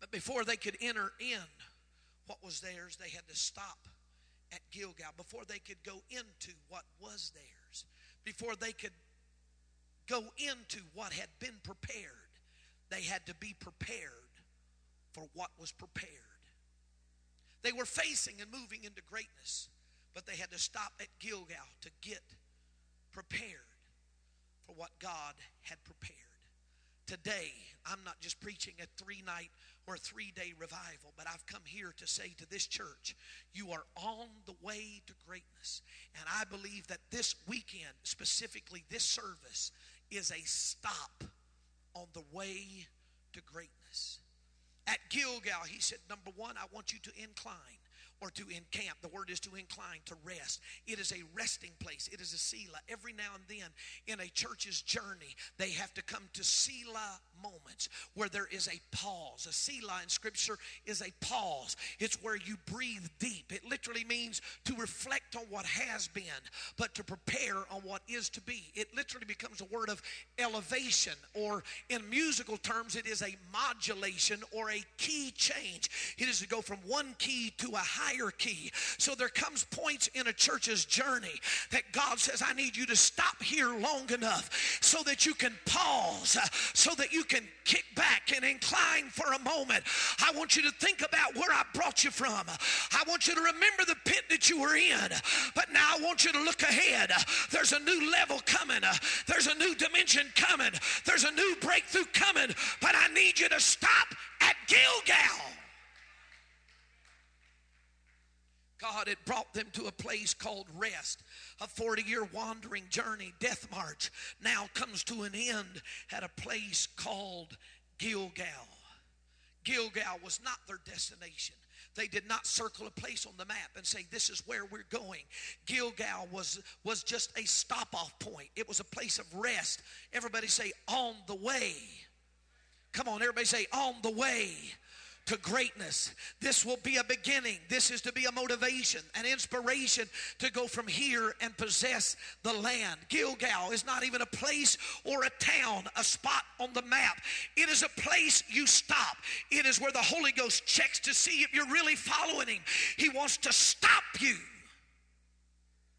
But before they could enter in what was theirs, they had to stop at Gilgal. Before they could go into what was theirs, before they could go into what had been prepared, they had to be prepared for what was prepared. They were facing and moving into greatness, but they had to stop at Gilgal to get prepared for what God had prepared. Today, I'm not just preaching a three-night or a three-day revival, but I've come here to say to this church, you are on the way to greatness. And I believe that this weekend, specifically this service, is a stop on the way to greatness. At Gilgal, he said, number one, I want you to incline. Or to encamp. The word is to incline, to rest. It is a resting place. It is a Selah. Every now and then in a church's journey, they have to come to Selah moments where there is a pause. A Selah in Scripture is a pause. It's where you breathe deep. It literally means to reflect on what has been, but to prepare on what is to be. It literally becomes a word of elevation, or in musical terms, it is a modulation or a key change. It is to go from one key to a higher key. So there comes points in a church's journey that God says, I need you to stop here long enough so that you can pause, so that you can kick back and incline for a moment. I want you to think about where I brought you from. I want you to remember the pit that you were in, but now I want you to look ahead. There's a new level coming. There's a new dimension coming. There's a new breakthrough coming, but I need you to stop at Gilgal. God had brought them to a place called rest. A forty-year wandering journey, death march, now comes to an end at a place called Gilgal. Gilgal was not their destination. They did not circle a place on the map and say, this is where we're going. Gilgal was, was just a stop-off point. It was a place of rest. Everybody say, on the way. Come on, everybody say, on the way to greatness. This will be a beginning. This is to be a motivation, an inspiration to go from here and possess the land. Gilgal is not even a place or a town, a spot on the map. It is a place you stop. It is where the Holy Ghost checks to see if you're really following him. He wants to stop you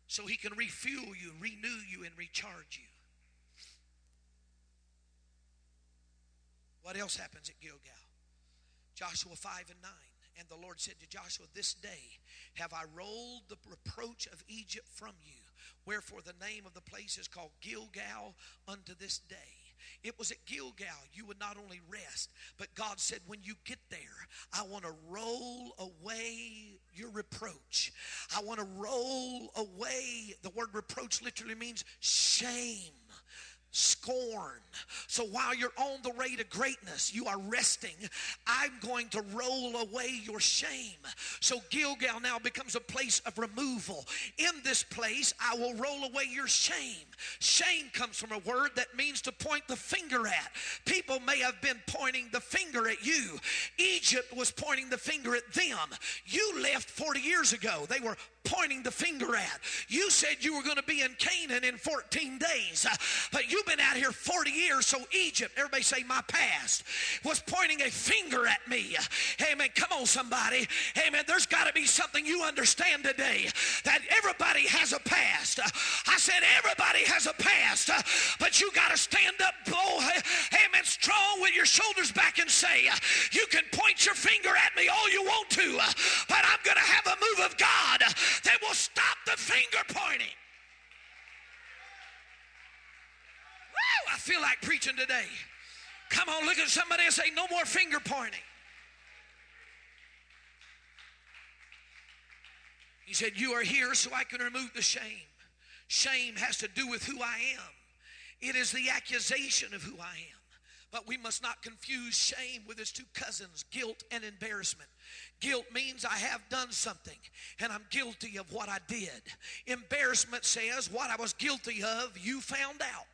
so he can refuel you, renew you, and recharge you. What else happens at Gilgal? Joshua five and nine, and the Lord said to Joshua, this day have I rolled the reproach of Egypt from you. Wherefore the name of the place is called Gilgal unto this day. It was at Gilgal you would not only rest, but God said, when you get there, I want to roll away your reproach. I want to roll away. The word reproach literally means shame, scorn. So while you're on the way to greatness, you are resting. I'm going to roll away your shame. So Gilgal now becomes a place of removal. In this place, I will roll away your shame. Shame comes from a word that means to point the finger at. People may have been pointing the finger at you. Egypt was pointing the finger at them. You left forty years ago. They were pointing the finger at. You said you were going to be in Canaan in fourteen days, but you've been out here forty years, so Egypt, everybody say, my past, was pointing a finger at me. Amen. Come on, somebody. Amen. There's got to be something you understand today, that everybody has a past. I said everybody has a past, but you got to stand up, blow, amen, strong with your shoulders back and say, you can point your finger at me all you want to, but I'm going to have a move of God that will stop the finger pointing. preaching today. Come on, look at somebody and say, no more finger pointing. He said, you are here so I can remove the shame. Shame has to do with who I am. It is the accusation of who I am. But we must not confuse shame with its two cousins, guilt and embarrassment. Guilt means I have done something, and I'm guilty of what I did. Embarrassment says what I was guilty of, you found out.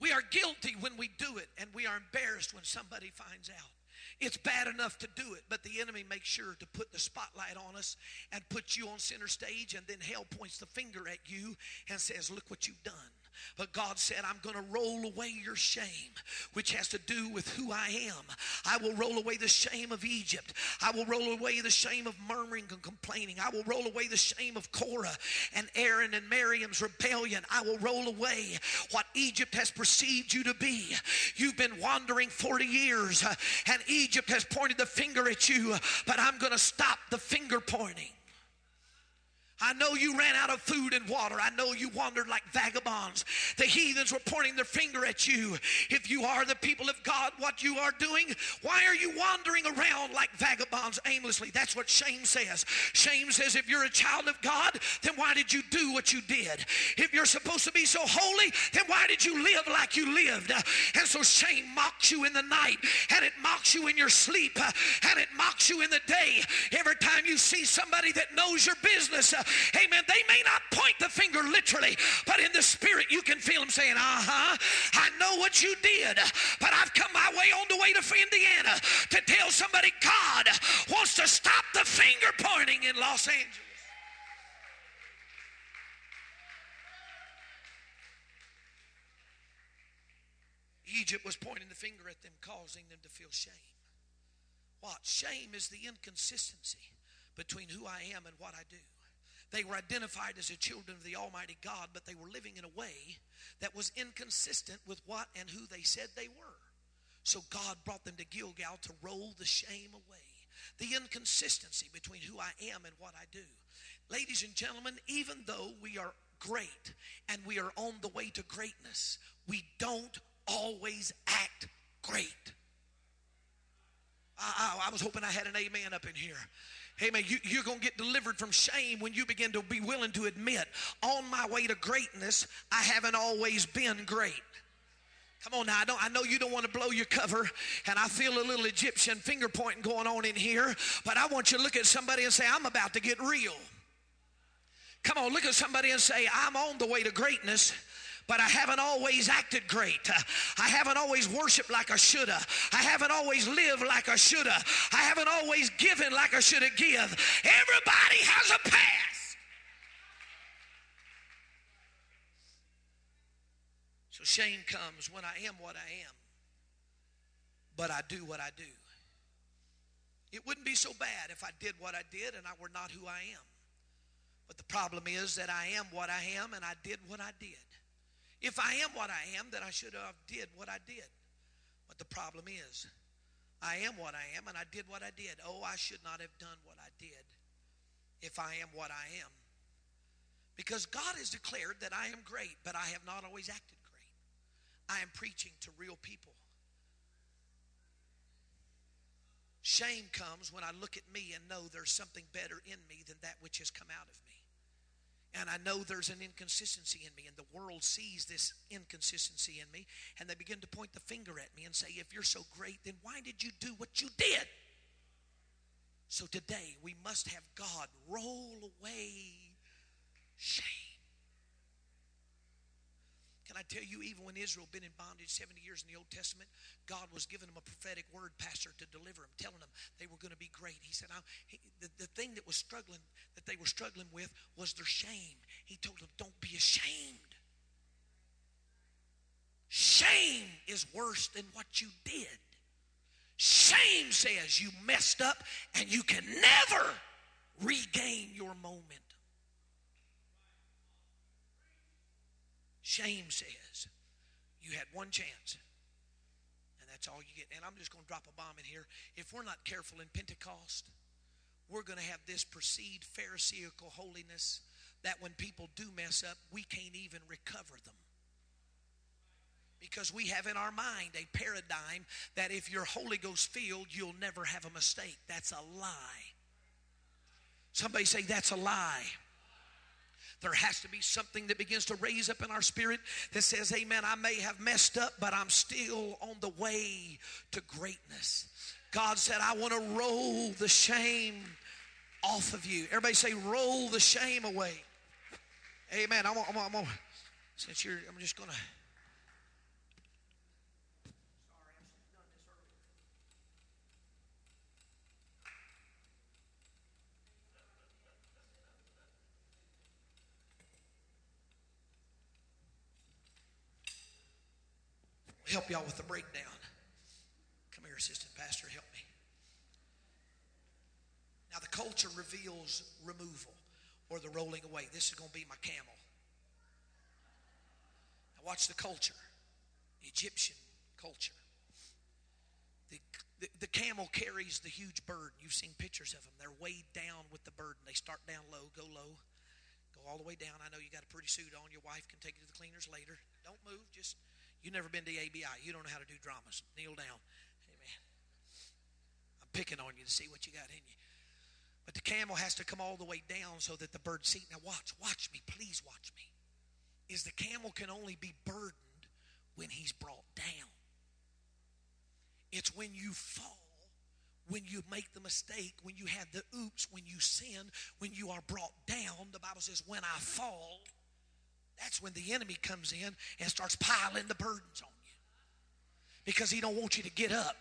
We are guilty when we do it, and we are embarrassed when somebody finds out. It's bad enough to do it, but the enemy makes sure to put the spotlight on us and put you on center stage, and then hell points the finger at you and says, look what you've done. But God said, I'm going to roll away your shame, which has to do with who I am. I will roll away the shame of Egypt. I will roll away the shame of murmuring and complaining. I will roll away the shame of Korah and Aaron and Miriam's rebellion. I will roll away what Egypt has perceived you to be. You've been wandering forty years, and Egypt has pointed the finger at you, but I'm going to stop the finger pointing. I know you ran out of food and water. I know you wandered like vagabonds. The heathens were pointing their finger at you. If you are the people of God, what you are doing, why are you wandering around like vagabonds aimlessly? That's what shame says. Shame says if you're a child of God, then why did you do what you did? If you're supposed to be so holy, then why did you live like you lived? And so shame mocks you in the night, and it mocks you in your sleep, and it mocks you in the day. Every time you see somebody that knows your business, amen, they may not point the finger literally, but in the spirit you can feel them saying, uh-huh, I know what you did, but I've come my way on the way to Indiana to tell somebody God wants to stop the finger pointing in Los Angeles. Egypt was pointing the finger at them, causing them to feel shame. What? Shame is the inconsistency between who I am and what I do. They were identified as the children of the Almighty God, but they were living in a way that was inconsistent with what and who they said they were. So God brought them to Gilgal to roll the shame away, the inconsistency between who I am and what I do. Ladies and gentlemen, even though we are great and we are on the way to greatness, we don't always act great. I, I, I was hoping I had an amen up in here. Amen. You, you're going to get delivered from shame when you begin to be willing to admit, on my way to greatness, I haven't always been great. Come on now, I, don't, I know you don't want to blow your cover, and I feel a little Egyptian finger pointing going on in here, but I want you to look at somebody and say, I'm about to get real. Come on, look at somebody and say, I'm on the way to greatness, but I haven't always acted great. I haven't always worshiped like I shoulda. I haven't always lived like I shoulda. I haven't always given like I shoulda give. Everybody has a past. So shame comes when I am what I am, but I do what I do. It wouldn't be so bad if I did what I did and I were not who I am. But the problem is that I am what I am and I did what I did. If I am what I am, then I should have did what I did. But the problem is, I am what I am, and I did what I did. Oh, I should not have done what I did if I am what I am. Because God has declared that I am great, but I have not always acted great. I am preaching to real people. Shame comes when I look at me and know there's something better in me than that which has come out of me. And I know there's an inconsistency in me, and the world sees this inconsistency in me, and they begin to point the finger at me and say, if you're so great, then why did you do what you did? So today, we must have God roll away shame. Can I tell you, even when Israel had been in bondage seventy years in the Old Testament, God was giving them a prophetic word, pastor, to deliver them, telling them they were going to be great. He said, I'm, he, the, the thing that was struggling, that they were struggling with was their shame. He told them, don't be ashamed. Shame is worse than what you did. Shame says you messed up and you can never regain your moment. Shame says you had one chance, and that's all you get. And I'm just going to drop a bomb in here. If we're not careful in Pentecost, we're going to have this perceived Pharisaical holiness that when people do mess up, we can't even recover them. Because we have in our mind a paradigm that if you're Holy Ghost filled, you'll never have a mistake. That's a lie. Somebody say, that's a lie. There has to be something that begins to raise up in our spirit that says, amen, I may have messed up, but I'm still on the way to greatness. God said, I want to roll the shame off of you. Everybody say, roll the shame away. Amen. I'm, I'm, I'm, I'm, since you're, I'm just going to. Help y'all with the breakdown. Come here, assistant pastor, help me. Now the culture reveals removal or the rolling away. This is going to be my camel. Now watch the culture, Egyptian culture. The, the, the camel carries the huge burden. You've seen pictures of them. They're weighed down with the burden. They start down low, go low, go all the way down. I know you got a pretty suit on. Your wife can take you to the cleaners later. Don't move, just... You've never been to A B I. You don't know how to do dramas. Kneel down. Amen. I'm picking on you to see what you got in you. But the camel has to come all the way down so that the bird seat. Now watch. Watch me. Please watch me. Is the camel can only be burdened when he's brought down. It's when you fall, when you make the mistake, when you have the oops, when you sin, when you are brought down. The Bible says, when I fall, that's when the enemy comes in and starts piling the burdens on you because he don't want you to get up.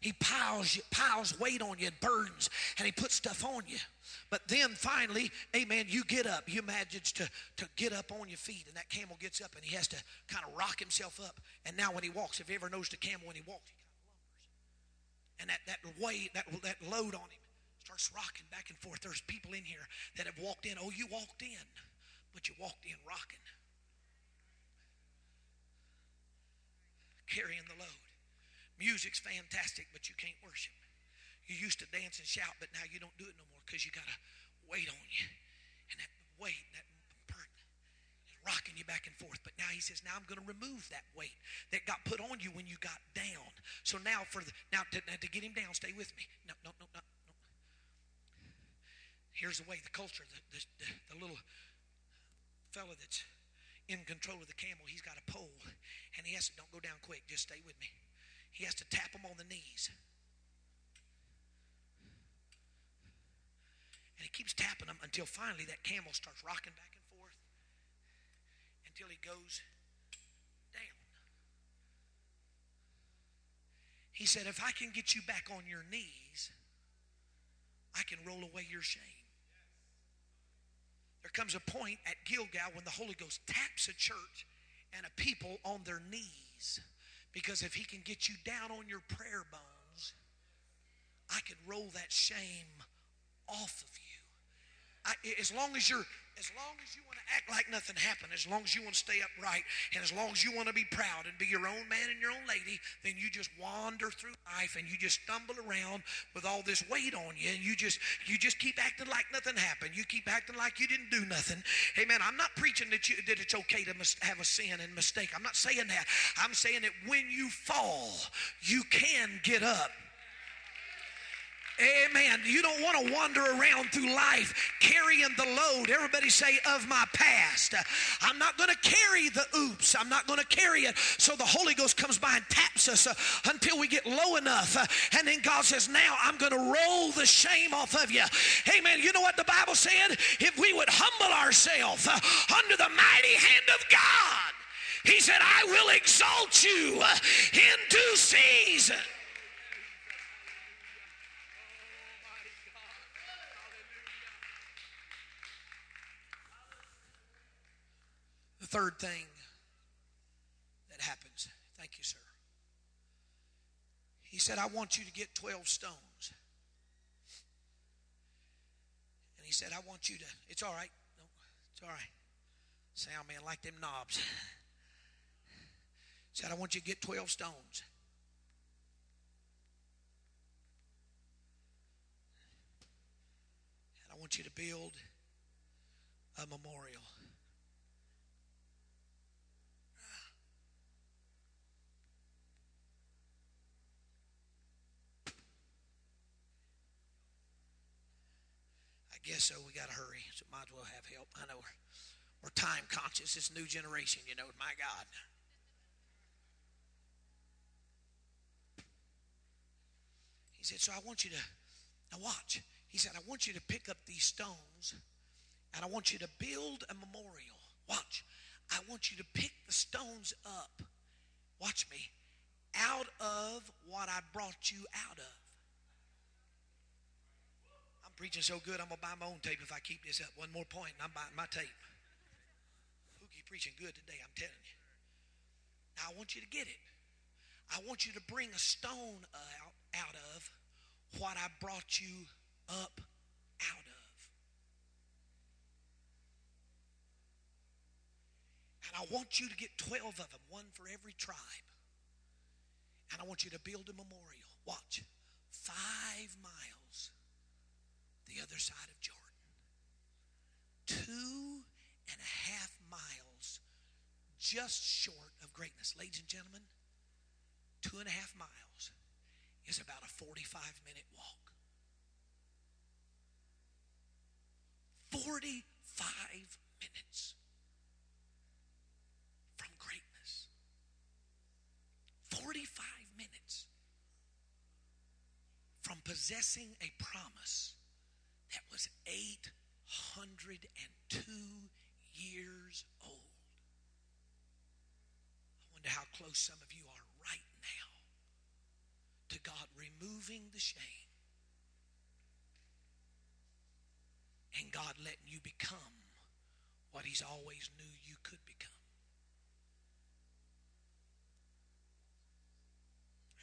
He piles you, piles weight on you and burdens, and he puts stuff on you. But then finally, amen, you get up. You manage to, to get up on your feet, and that camel gets up, and he has to kind of rock himself up. And now when he walks, if you ever noticed a camel when he walks, he kind of lumbers. And that, that weight, that, that load on him starts rocking back and forth. There's people in here that have walked in. Oh, you walked in. But you walked in rocking, carrying the load. Music's fantastic, but you can't worship. You used to dance and shout, but now you don't do it no more because you got a weight on you. And that weight, that burden, is rocking you back and forth. But now he says, now I'm going to remove that weight that got put on you when you got down. So now for the, now to, now to get him down, stay with me. No, no, no, no, no. Here's the way, the culture, the, the, the, the little... fella that's in control of the camel, he's got a pole, and he has to, don't go down quick, just stay with me. He has to tap him on the knees. And he keeps tapping him until finally that camel starts rocking back and forth until he goes down. He said, if I can get you back on your knees, I can roll away your shame. There comes a point at Gilgal when the Holy Ghost taps a church and a people on their knees. Because if he can get you down on your prayer bones, I can roll that shame off of you. I, as long as you're, as long as you want to act like nothing happened, as long as you want to stay upright, and as long as you want to be proud and be your own man and your own lady, then you just wander through life and you just stumble around with all this weight on you, and you just you just keep acting like nothing happened. You keep acting like you didn't do nothing. Amen. I'm not preaching that you that it's okay to mis- have a sin and mistake. I'm not saying that. I'm saying that when you fall, you can get up. Amen. You don't want to wander around through life carrying the load. Everybody say, of my past. I'm not going to carry the oops. I'm not going to carry it. So the Holy Ghost comes by and taps us uh, until we get low enough. Uh, and then God says, now I'm going to roll the shame off of you. Amen. You know what the Bible said? If we would humble ourselves uh, under the mighty hand of God, he said, I will exalt you uh, in due season. Third thing that happens, thank you, sir. He said, I want you to get twelve stones. And he said, I want you to, it's all right. No, it's all right. Sound man, like them knobs. He said, I want you to get twelve stones. And I want you to build a memorial. guess so. We got to hurry, so might as well have help. I know we're, we're time conscious. This new generation, you know, my God. He said, so I want you to, now watch. He said, I want you to pick up these stones, and I want you to build a memorial. Watch. I want you to pick the stones up. Watch me. Out of what I brought you out of. I'm preaching so good, I'm going to buy my own tape if I keep this up. One more point, and I'm buying my tape. Who keep preaching good today, I'm telling you. Now, I want you to get it. I want you to bring a stone out, out of what I brought you up out of. And I want you to get twelve of them, one for every tribe. And I want you to build a memorial. Watch. Five miles the other side of Jordan. Two and a half miles just short of greatness. Ladies and gentlemen, two and a half miles is about a forty-five minute walk. forty-five minutes from greatness. forty-five minutes from possessing a promise that was eight hundred two years old. I wonder how close some of you are right now to God removing the shame and God letting you become what He's always knew you could become.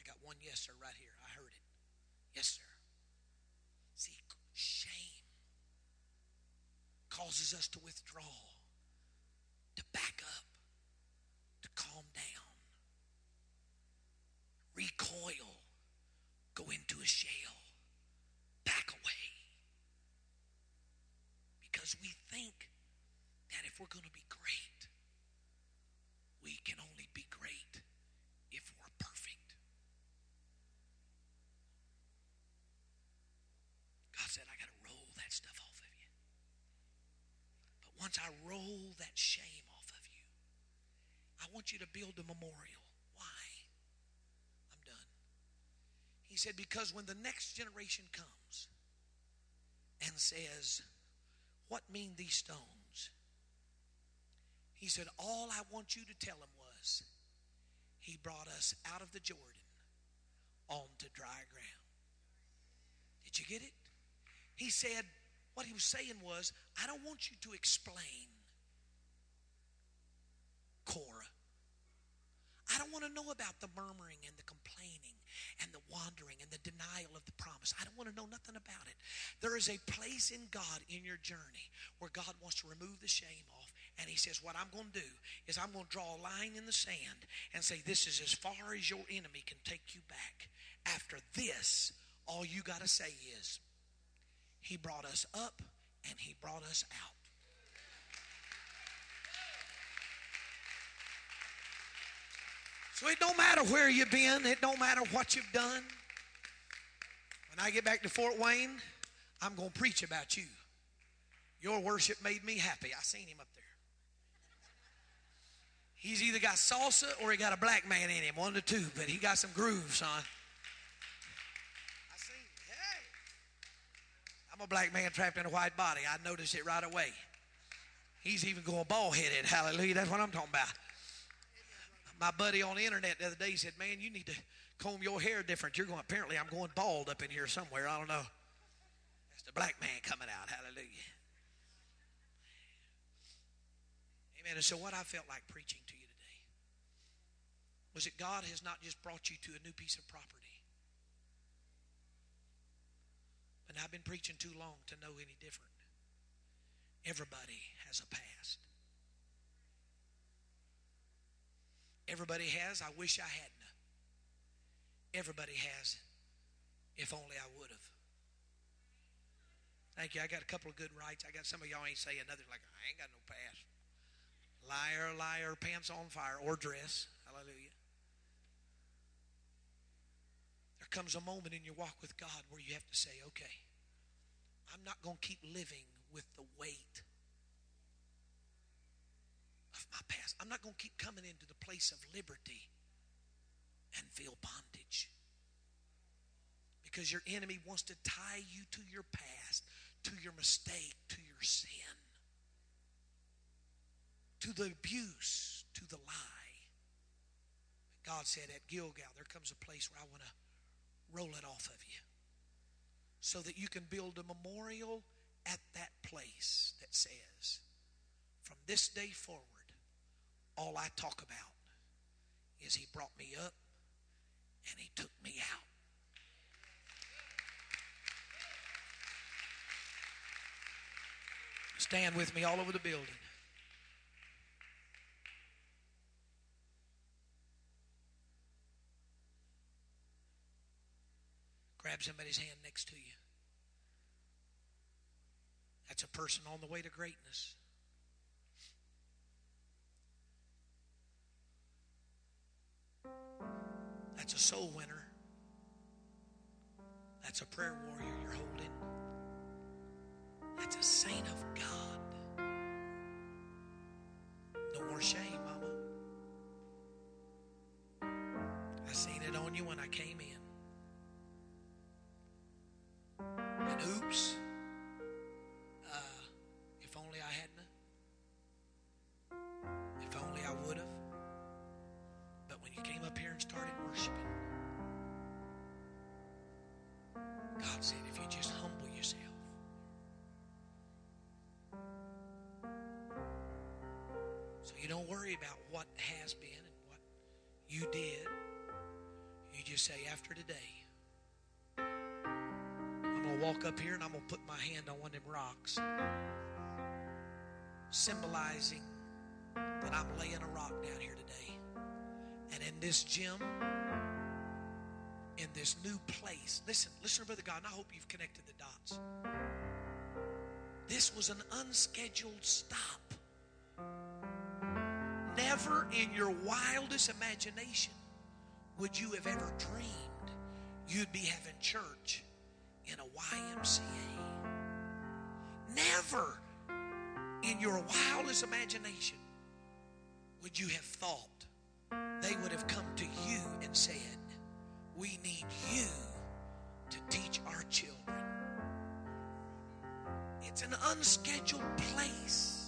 I got one yes, sir, right here. I heard it. Yes, sir. See, shame causes us to withdraw, to back up, to calm down, recoil, go into a shell, back away. Because we think that if we're going to be great, we can only be great if we're perfect. God said, I got to roll that stuff off of you. But once I roll that shame off of you, I want you to build a memorial. Why? I'm done. He said, because when the next generation comes and says, what mean these stones? He said, all I want you to tell them was, He brought us out of the Jordan onto dry ground. Did you get it? He said, what He was saying was, I don't want you to explain Korah. I don't want to know about the murmuring and the complaining and the wandering and the denial of the promise. I don't want to know nothing about it. There is a place in God in your journey where God wants to remove the shame off. And He says, what I'm going to do is I'm going to draw a line in the sand and say, this is as far as your enemy can take you back. After this, all you got to say is, He brought us up and He brought us out. So it don't matter where you've been. It don't matter what you've done. When I get back to Fort Wayne, I'm going to preach about you. Your worship made me happy. I seen him up there. He's either got salsa or he got a black man in him. One of the two, but he got some groove, son. I'm a black man trapped in a white body. I noticed it right away. He's even going bald-headed. Hallelujah. That's what I'm talking about. My buddy on the internet the other day said, man, you need to comb your hair different. You're going, apparently I'm going bald up in here somewhere. I don't know. That's the black man coming out. Hallelujah. Amen. And so what I felt like preaching to you today was that God has not just brought you to a new piece of property. And I've been preaching too long to know any different. Everybody has a past. Everybody has, I wish I hadn't. Everybody has, if only I would have. Thank you. I got a couple of good rights. I got some of y'all ain't saying nothing like, I ain't got no past. Liar, liar, pants on fire or dress. Hallelujah. Comes a moment in your walk with God where you have to say, okay, I'm not going to keep living with the weight of my past. I'm not going to keep coming into the place of liberty and feel bondage. Because your enemy wants to tie you to your past, to your mistake, to your sin, to the abuse, to the lie. But God said at Gilgal, there comes a place where I want to roll it off of you so that you can build a memorial at that place that says, from this day forward, all I talk about is he brought me up and he took me out. Stand with me all over the building. Grab somebody's hand next to you. That's a person on the way to greatness. That's a soul winner. That's a prayer warrior you're holding. That's a saint of God. No more shame, Mama. I seen it on you when I came in. And oops, uh, if only I hadn't. If only I would have. But when you came up here and started worshiping, God said, if you just humble yourself, you don't worry about what has been and what you did. You just say, after today, I'm going to walk up here and I'm going to put my hand on one of them rocks, symbolizing that I'm laying a rock down here today. And in this gym, in this new place, listen, listen, Brother God, and I hope you've connected the dots. This was an unscheduled stop. Never in your wildest imagination would you have ever dreamed you'd be having church in a Y M C A. Never in your wildest imagination would you have thought they would have come to you and said, we need you to teach our children. It's an unscheduled place.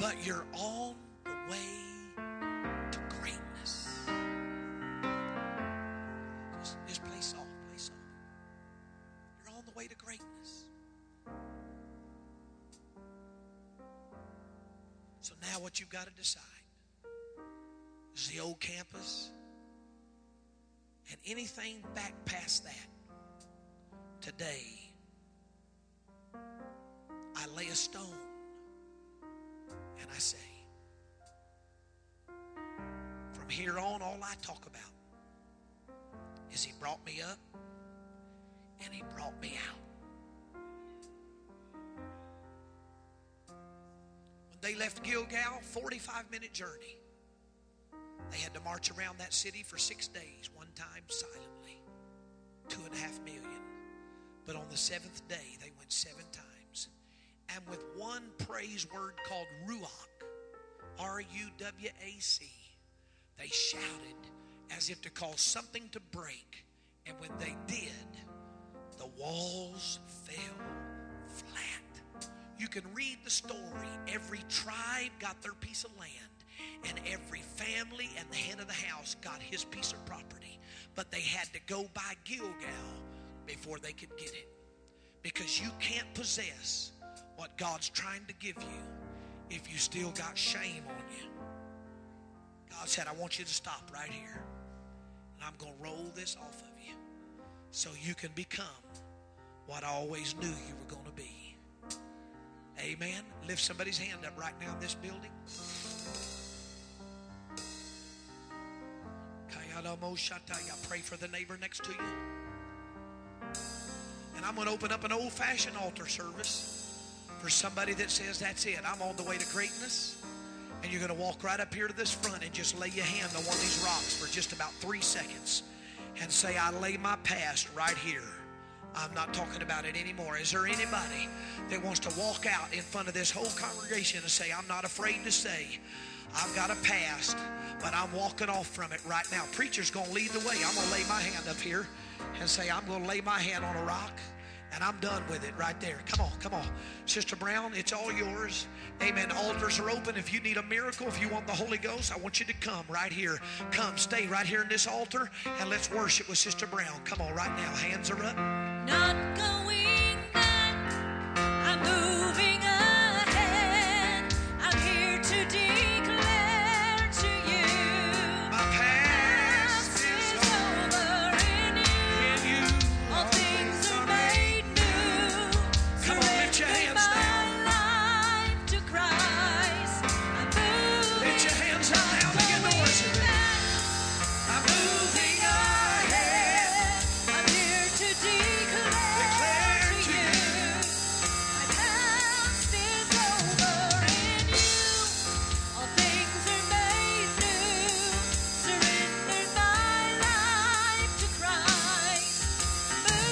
But you're on the way to greatness. Just, just play soft, play soft. You're on the way to greatness. So now what you've got to decide is the old campus and anything back past that. Today, I lay a stone. And I say, from here on, all I talk about is he brought me up and he brought me out. When they left Gilgal, forty-five minute journey, they had to march around that city for six days, one time silently, two and a half million. But on the seventh day, they went seven times. And with one praise word called Ruwac, R U W A C, they shouted as if to cause something to break. And when they did, the walls fell flat. You can read the story. Every tribe got their piece of land, and every family and the head of the house got his piece of property. But they had to go by Gilgal before they could get it. Because you can't possess what God's trying to give you if you still got shame on you. God said, I want you to stop right here. And I'm going to roll this off of you so you can become what I always knew you were going to be. Amen. Lift somebody's hand up right now in this building. Pray for the neighbor next to you. And I'm going to open up an old-fashioned altar service for somebody that says, that's it, I'm on the way to greatness. And you're going to walk right up here to this front and just lay your hand on one of these rocks for just about three seconds and say, I lay my past right here. I'm not talking about it anymore. Is there anybody that wants to walk out in front of this whole congregation and say, I'm not afraid to say, I've got a past, but I'm walking off from it right now? Preacher's going to lead the way. I'm going to lay my hand up here and say, I'm going to lay my hand on a rock, and I'm done with it right there. Come on, come on. Sister Brown, it's all yours. Amen. Altars are open. If you need a miracle, if you want the Holy Ghost, I want you to come right here. Come, stay right here in this altar, and let's worship with Sister Brown. Come on, right now. Hands are up. Not going back. I'm moving ahead. I'm here to deal. I'm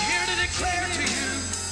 here to declare to you.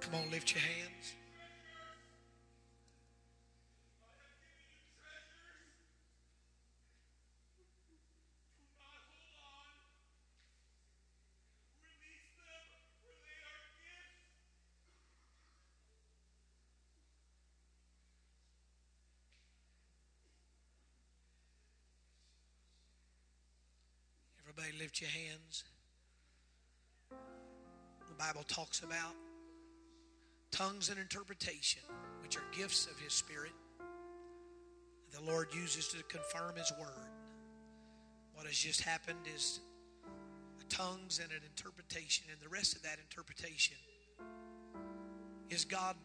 Come on, lift your hands. Everybody lift your hands. The Bible talks about tongues and interpretation, which are gifts of his Spirit the Lord uses to confirm his word. What has just happened is tongues and an interpretation, and the rest of that interpretation is God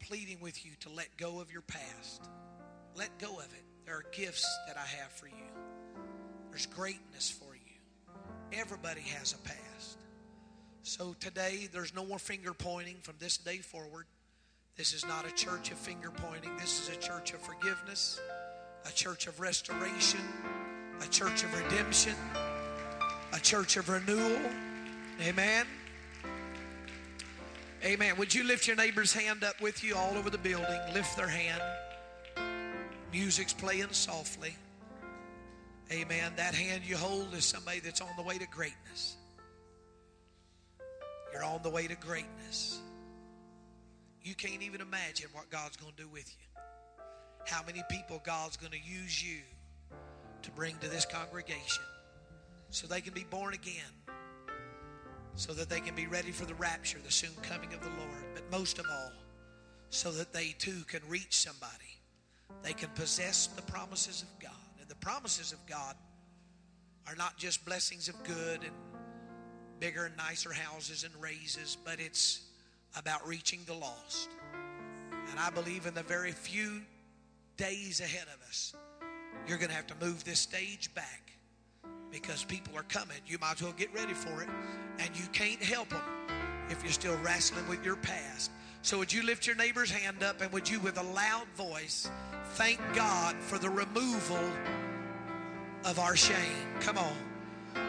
pleading with you to let go of your past. Let go of it. There are gifts that I have for you. There's greatness for you. Everybody has a past. So today, there's no more finger pointing from this day forward. This is not a church of finger pointing. This is a church of forgiveness, a church of restoration, a church of redemption, a church of renewal. Amen. Amen. Would you lift your neighbor's hand up with you all over the building? Lift their hand. Music's playing softly. Amen. That hand you hold is somebody that's on the way to greatness. You're on the way to greatness. You can't even imagine what God's going to do with you. How many people God's going to use you to bring to this congregation, so they can be born again, so that they can be ready for the rapture, the soon coming of the Lord. But most of all, so that they too can reach somebody. They can possess the promises of God. And the promises of God are not just blessings of good and bigger and nicer houses and raises, but it's about reaching the lost. And I believe in the very few days ahead of us, you're going to have to move this stage back, because people are coming. You might as well get ready for it. And you can't help them if you're still wrestling with your past. So would you lift your neighbor's hand up, and would you, with a loud voice, thank God for the removal of our shame. Come on.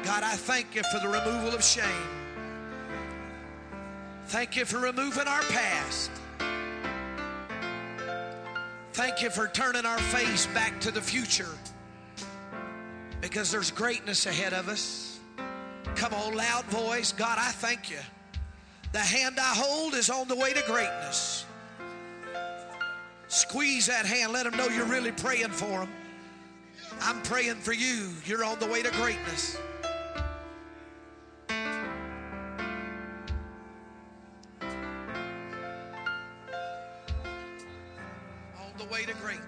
God, I thank you for the removal of shame. Thank you for removing our past. Thank you for turning our face back to the future, because there's greatness ahead of us. Come on, loud voice. God, I thank you. The hand I hold is on the way to greatness. Squeeze that hand. Let them know you're really praying for them. I'm praying for you. You're on the way to greatness. On the way to greatness.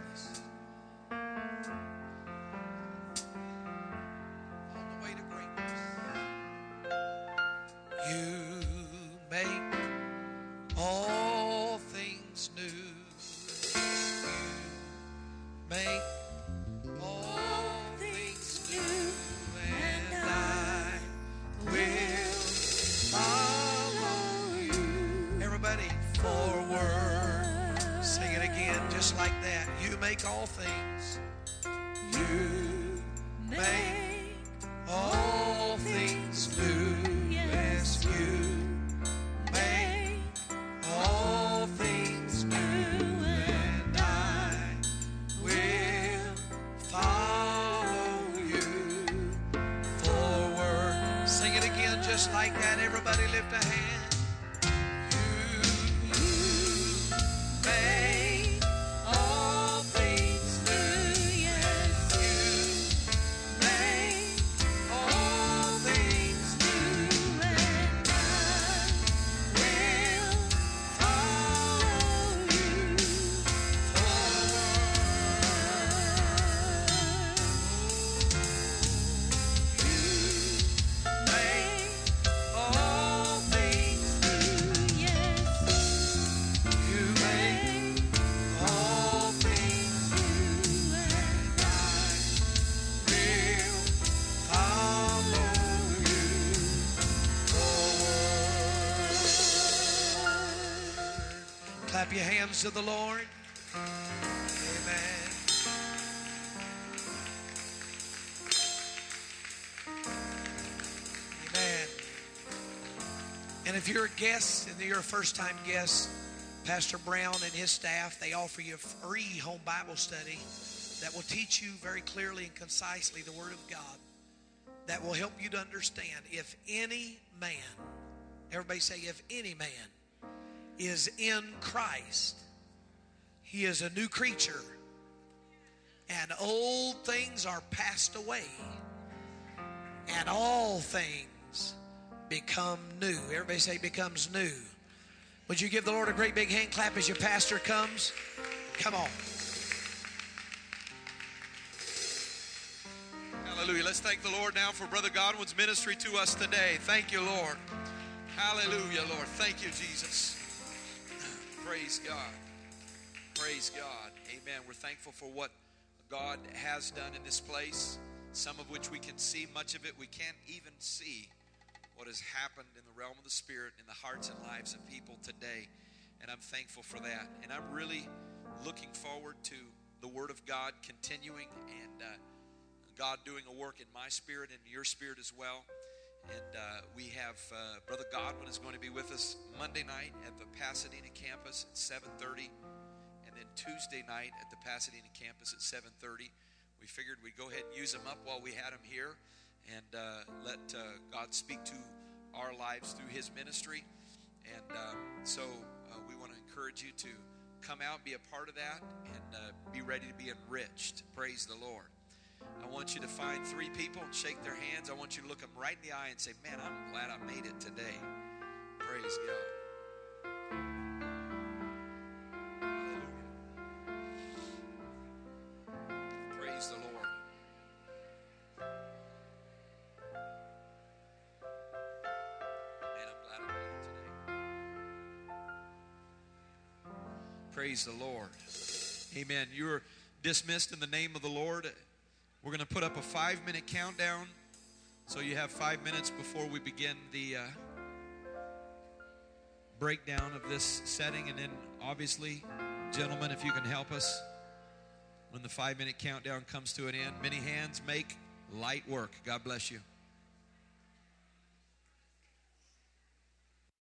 Your hands to the Lord. Amen. Amen. And if you're a guest and you're a first-time guest, Pastor Brown and his staff, they offer you a free home Bible study that will teach you very clearly and concisely the Word of God, that will help you to understand if any man, everybody say, if any man is in Christ, he is a new creature, and old things are passed away, and all things become new. Everybody say becomes new. Would you give the Lord a great big hand clap as your pastor comes? Come on. Hallelujah. Let's thank the Lord now for Brother Godwin's ministry to us today. Thank you, Lord. Hallelujah, Lord. Thank you, Jesus. Praise God. Praise God. Amen. We're thankful for what God has done in this place, some of which we can see, much of it we can't even see. What has happened in the realm of the Spirit, in the hearts and lives of people today. And I'm thankful for that. And I'm really looking forward to the Word of God continuing and uh, God doing a work in my spirit and your spirit as well. And uh, we have uh, Brother Godwin is going to be with us Monday night at the Pasadena campus at seven thirty. And then Tuesday night at the Pasadena campus at seven thirty. We figured we'd go ahead and use them up while we had them here. And uh, let uh, God speak to our lives through his ministry. And um, so uh, we want to encourage you to come out, be a part of that, and uh, be ready to be enriched. Praise the Lord. I want you to find three people and shake their hands. I want you to look them right in the eye and say, man, I'm glad I made it today. Praise God. Hallelujah. Praise the Lord. Praise the Lord. Amen. You're dismissed in the name of the Lord. We're going to put up a five-minute countdown, so you have five minutes before we begin the uh, breakdown of this setting. And then, obviously, gentlemen, if you can help us, when the five-minute countdown comes to an end, many hands make light work. God bless you.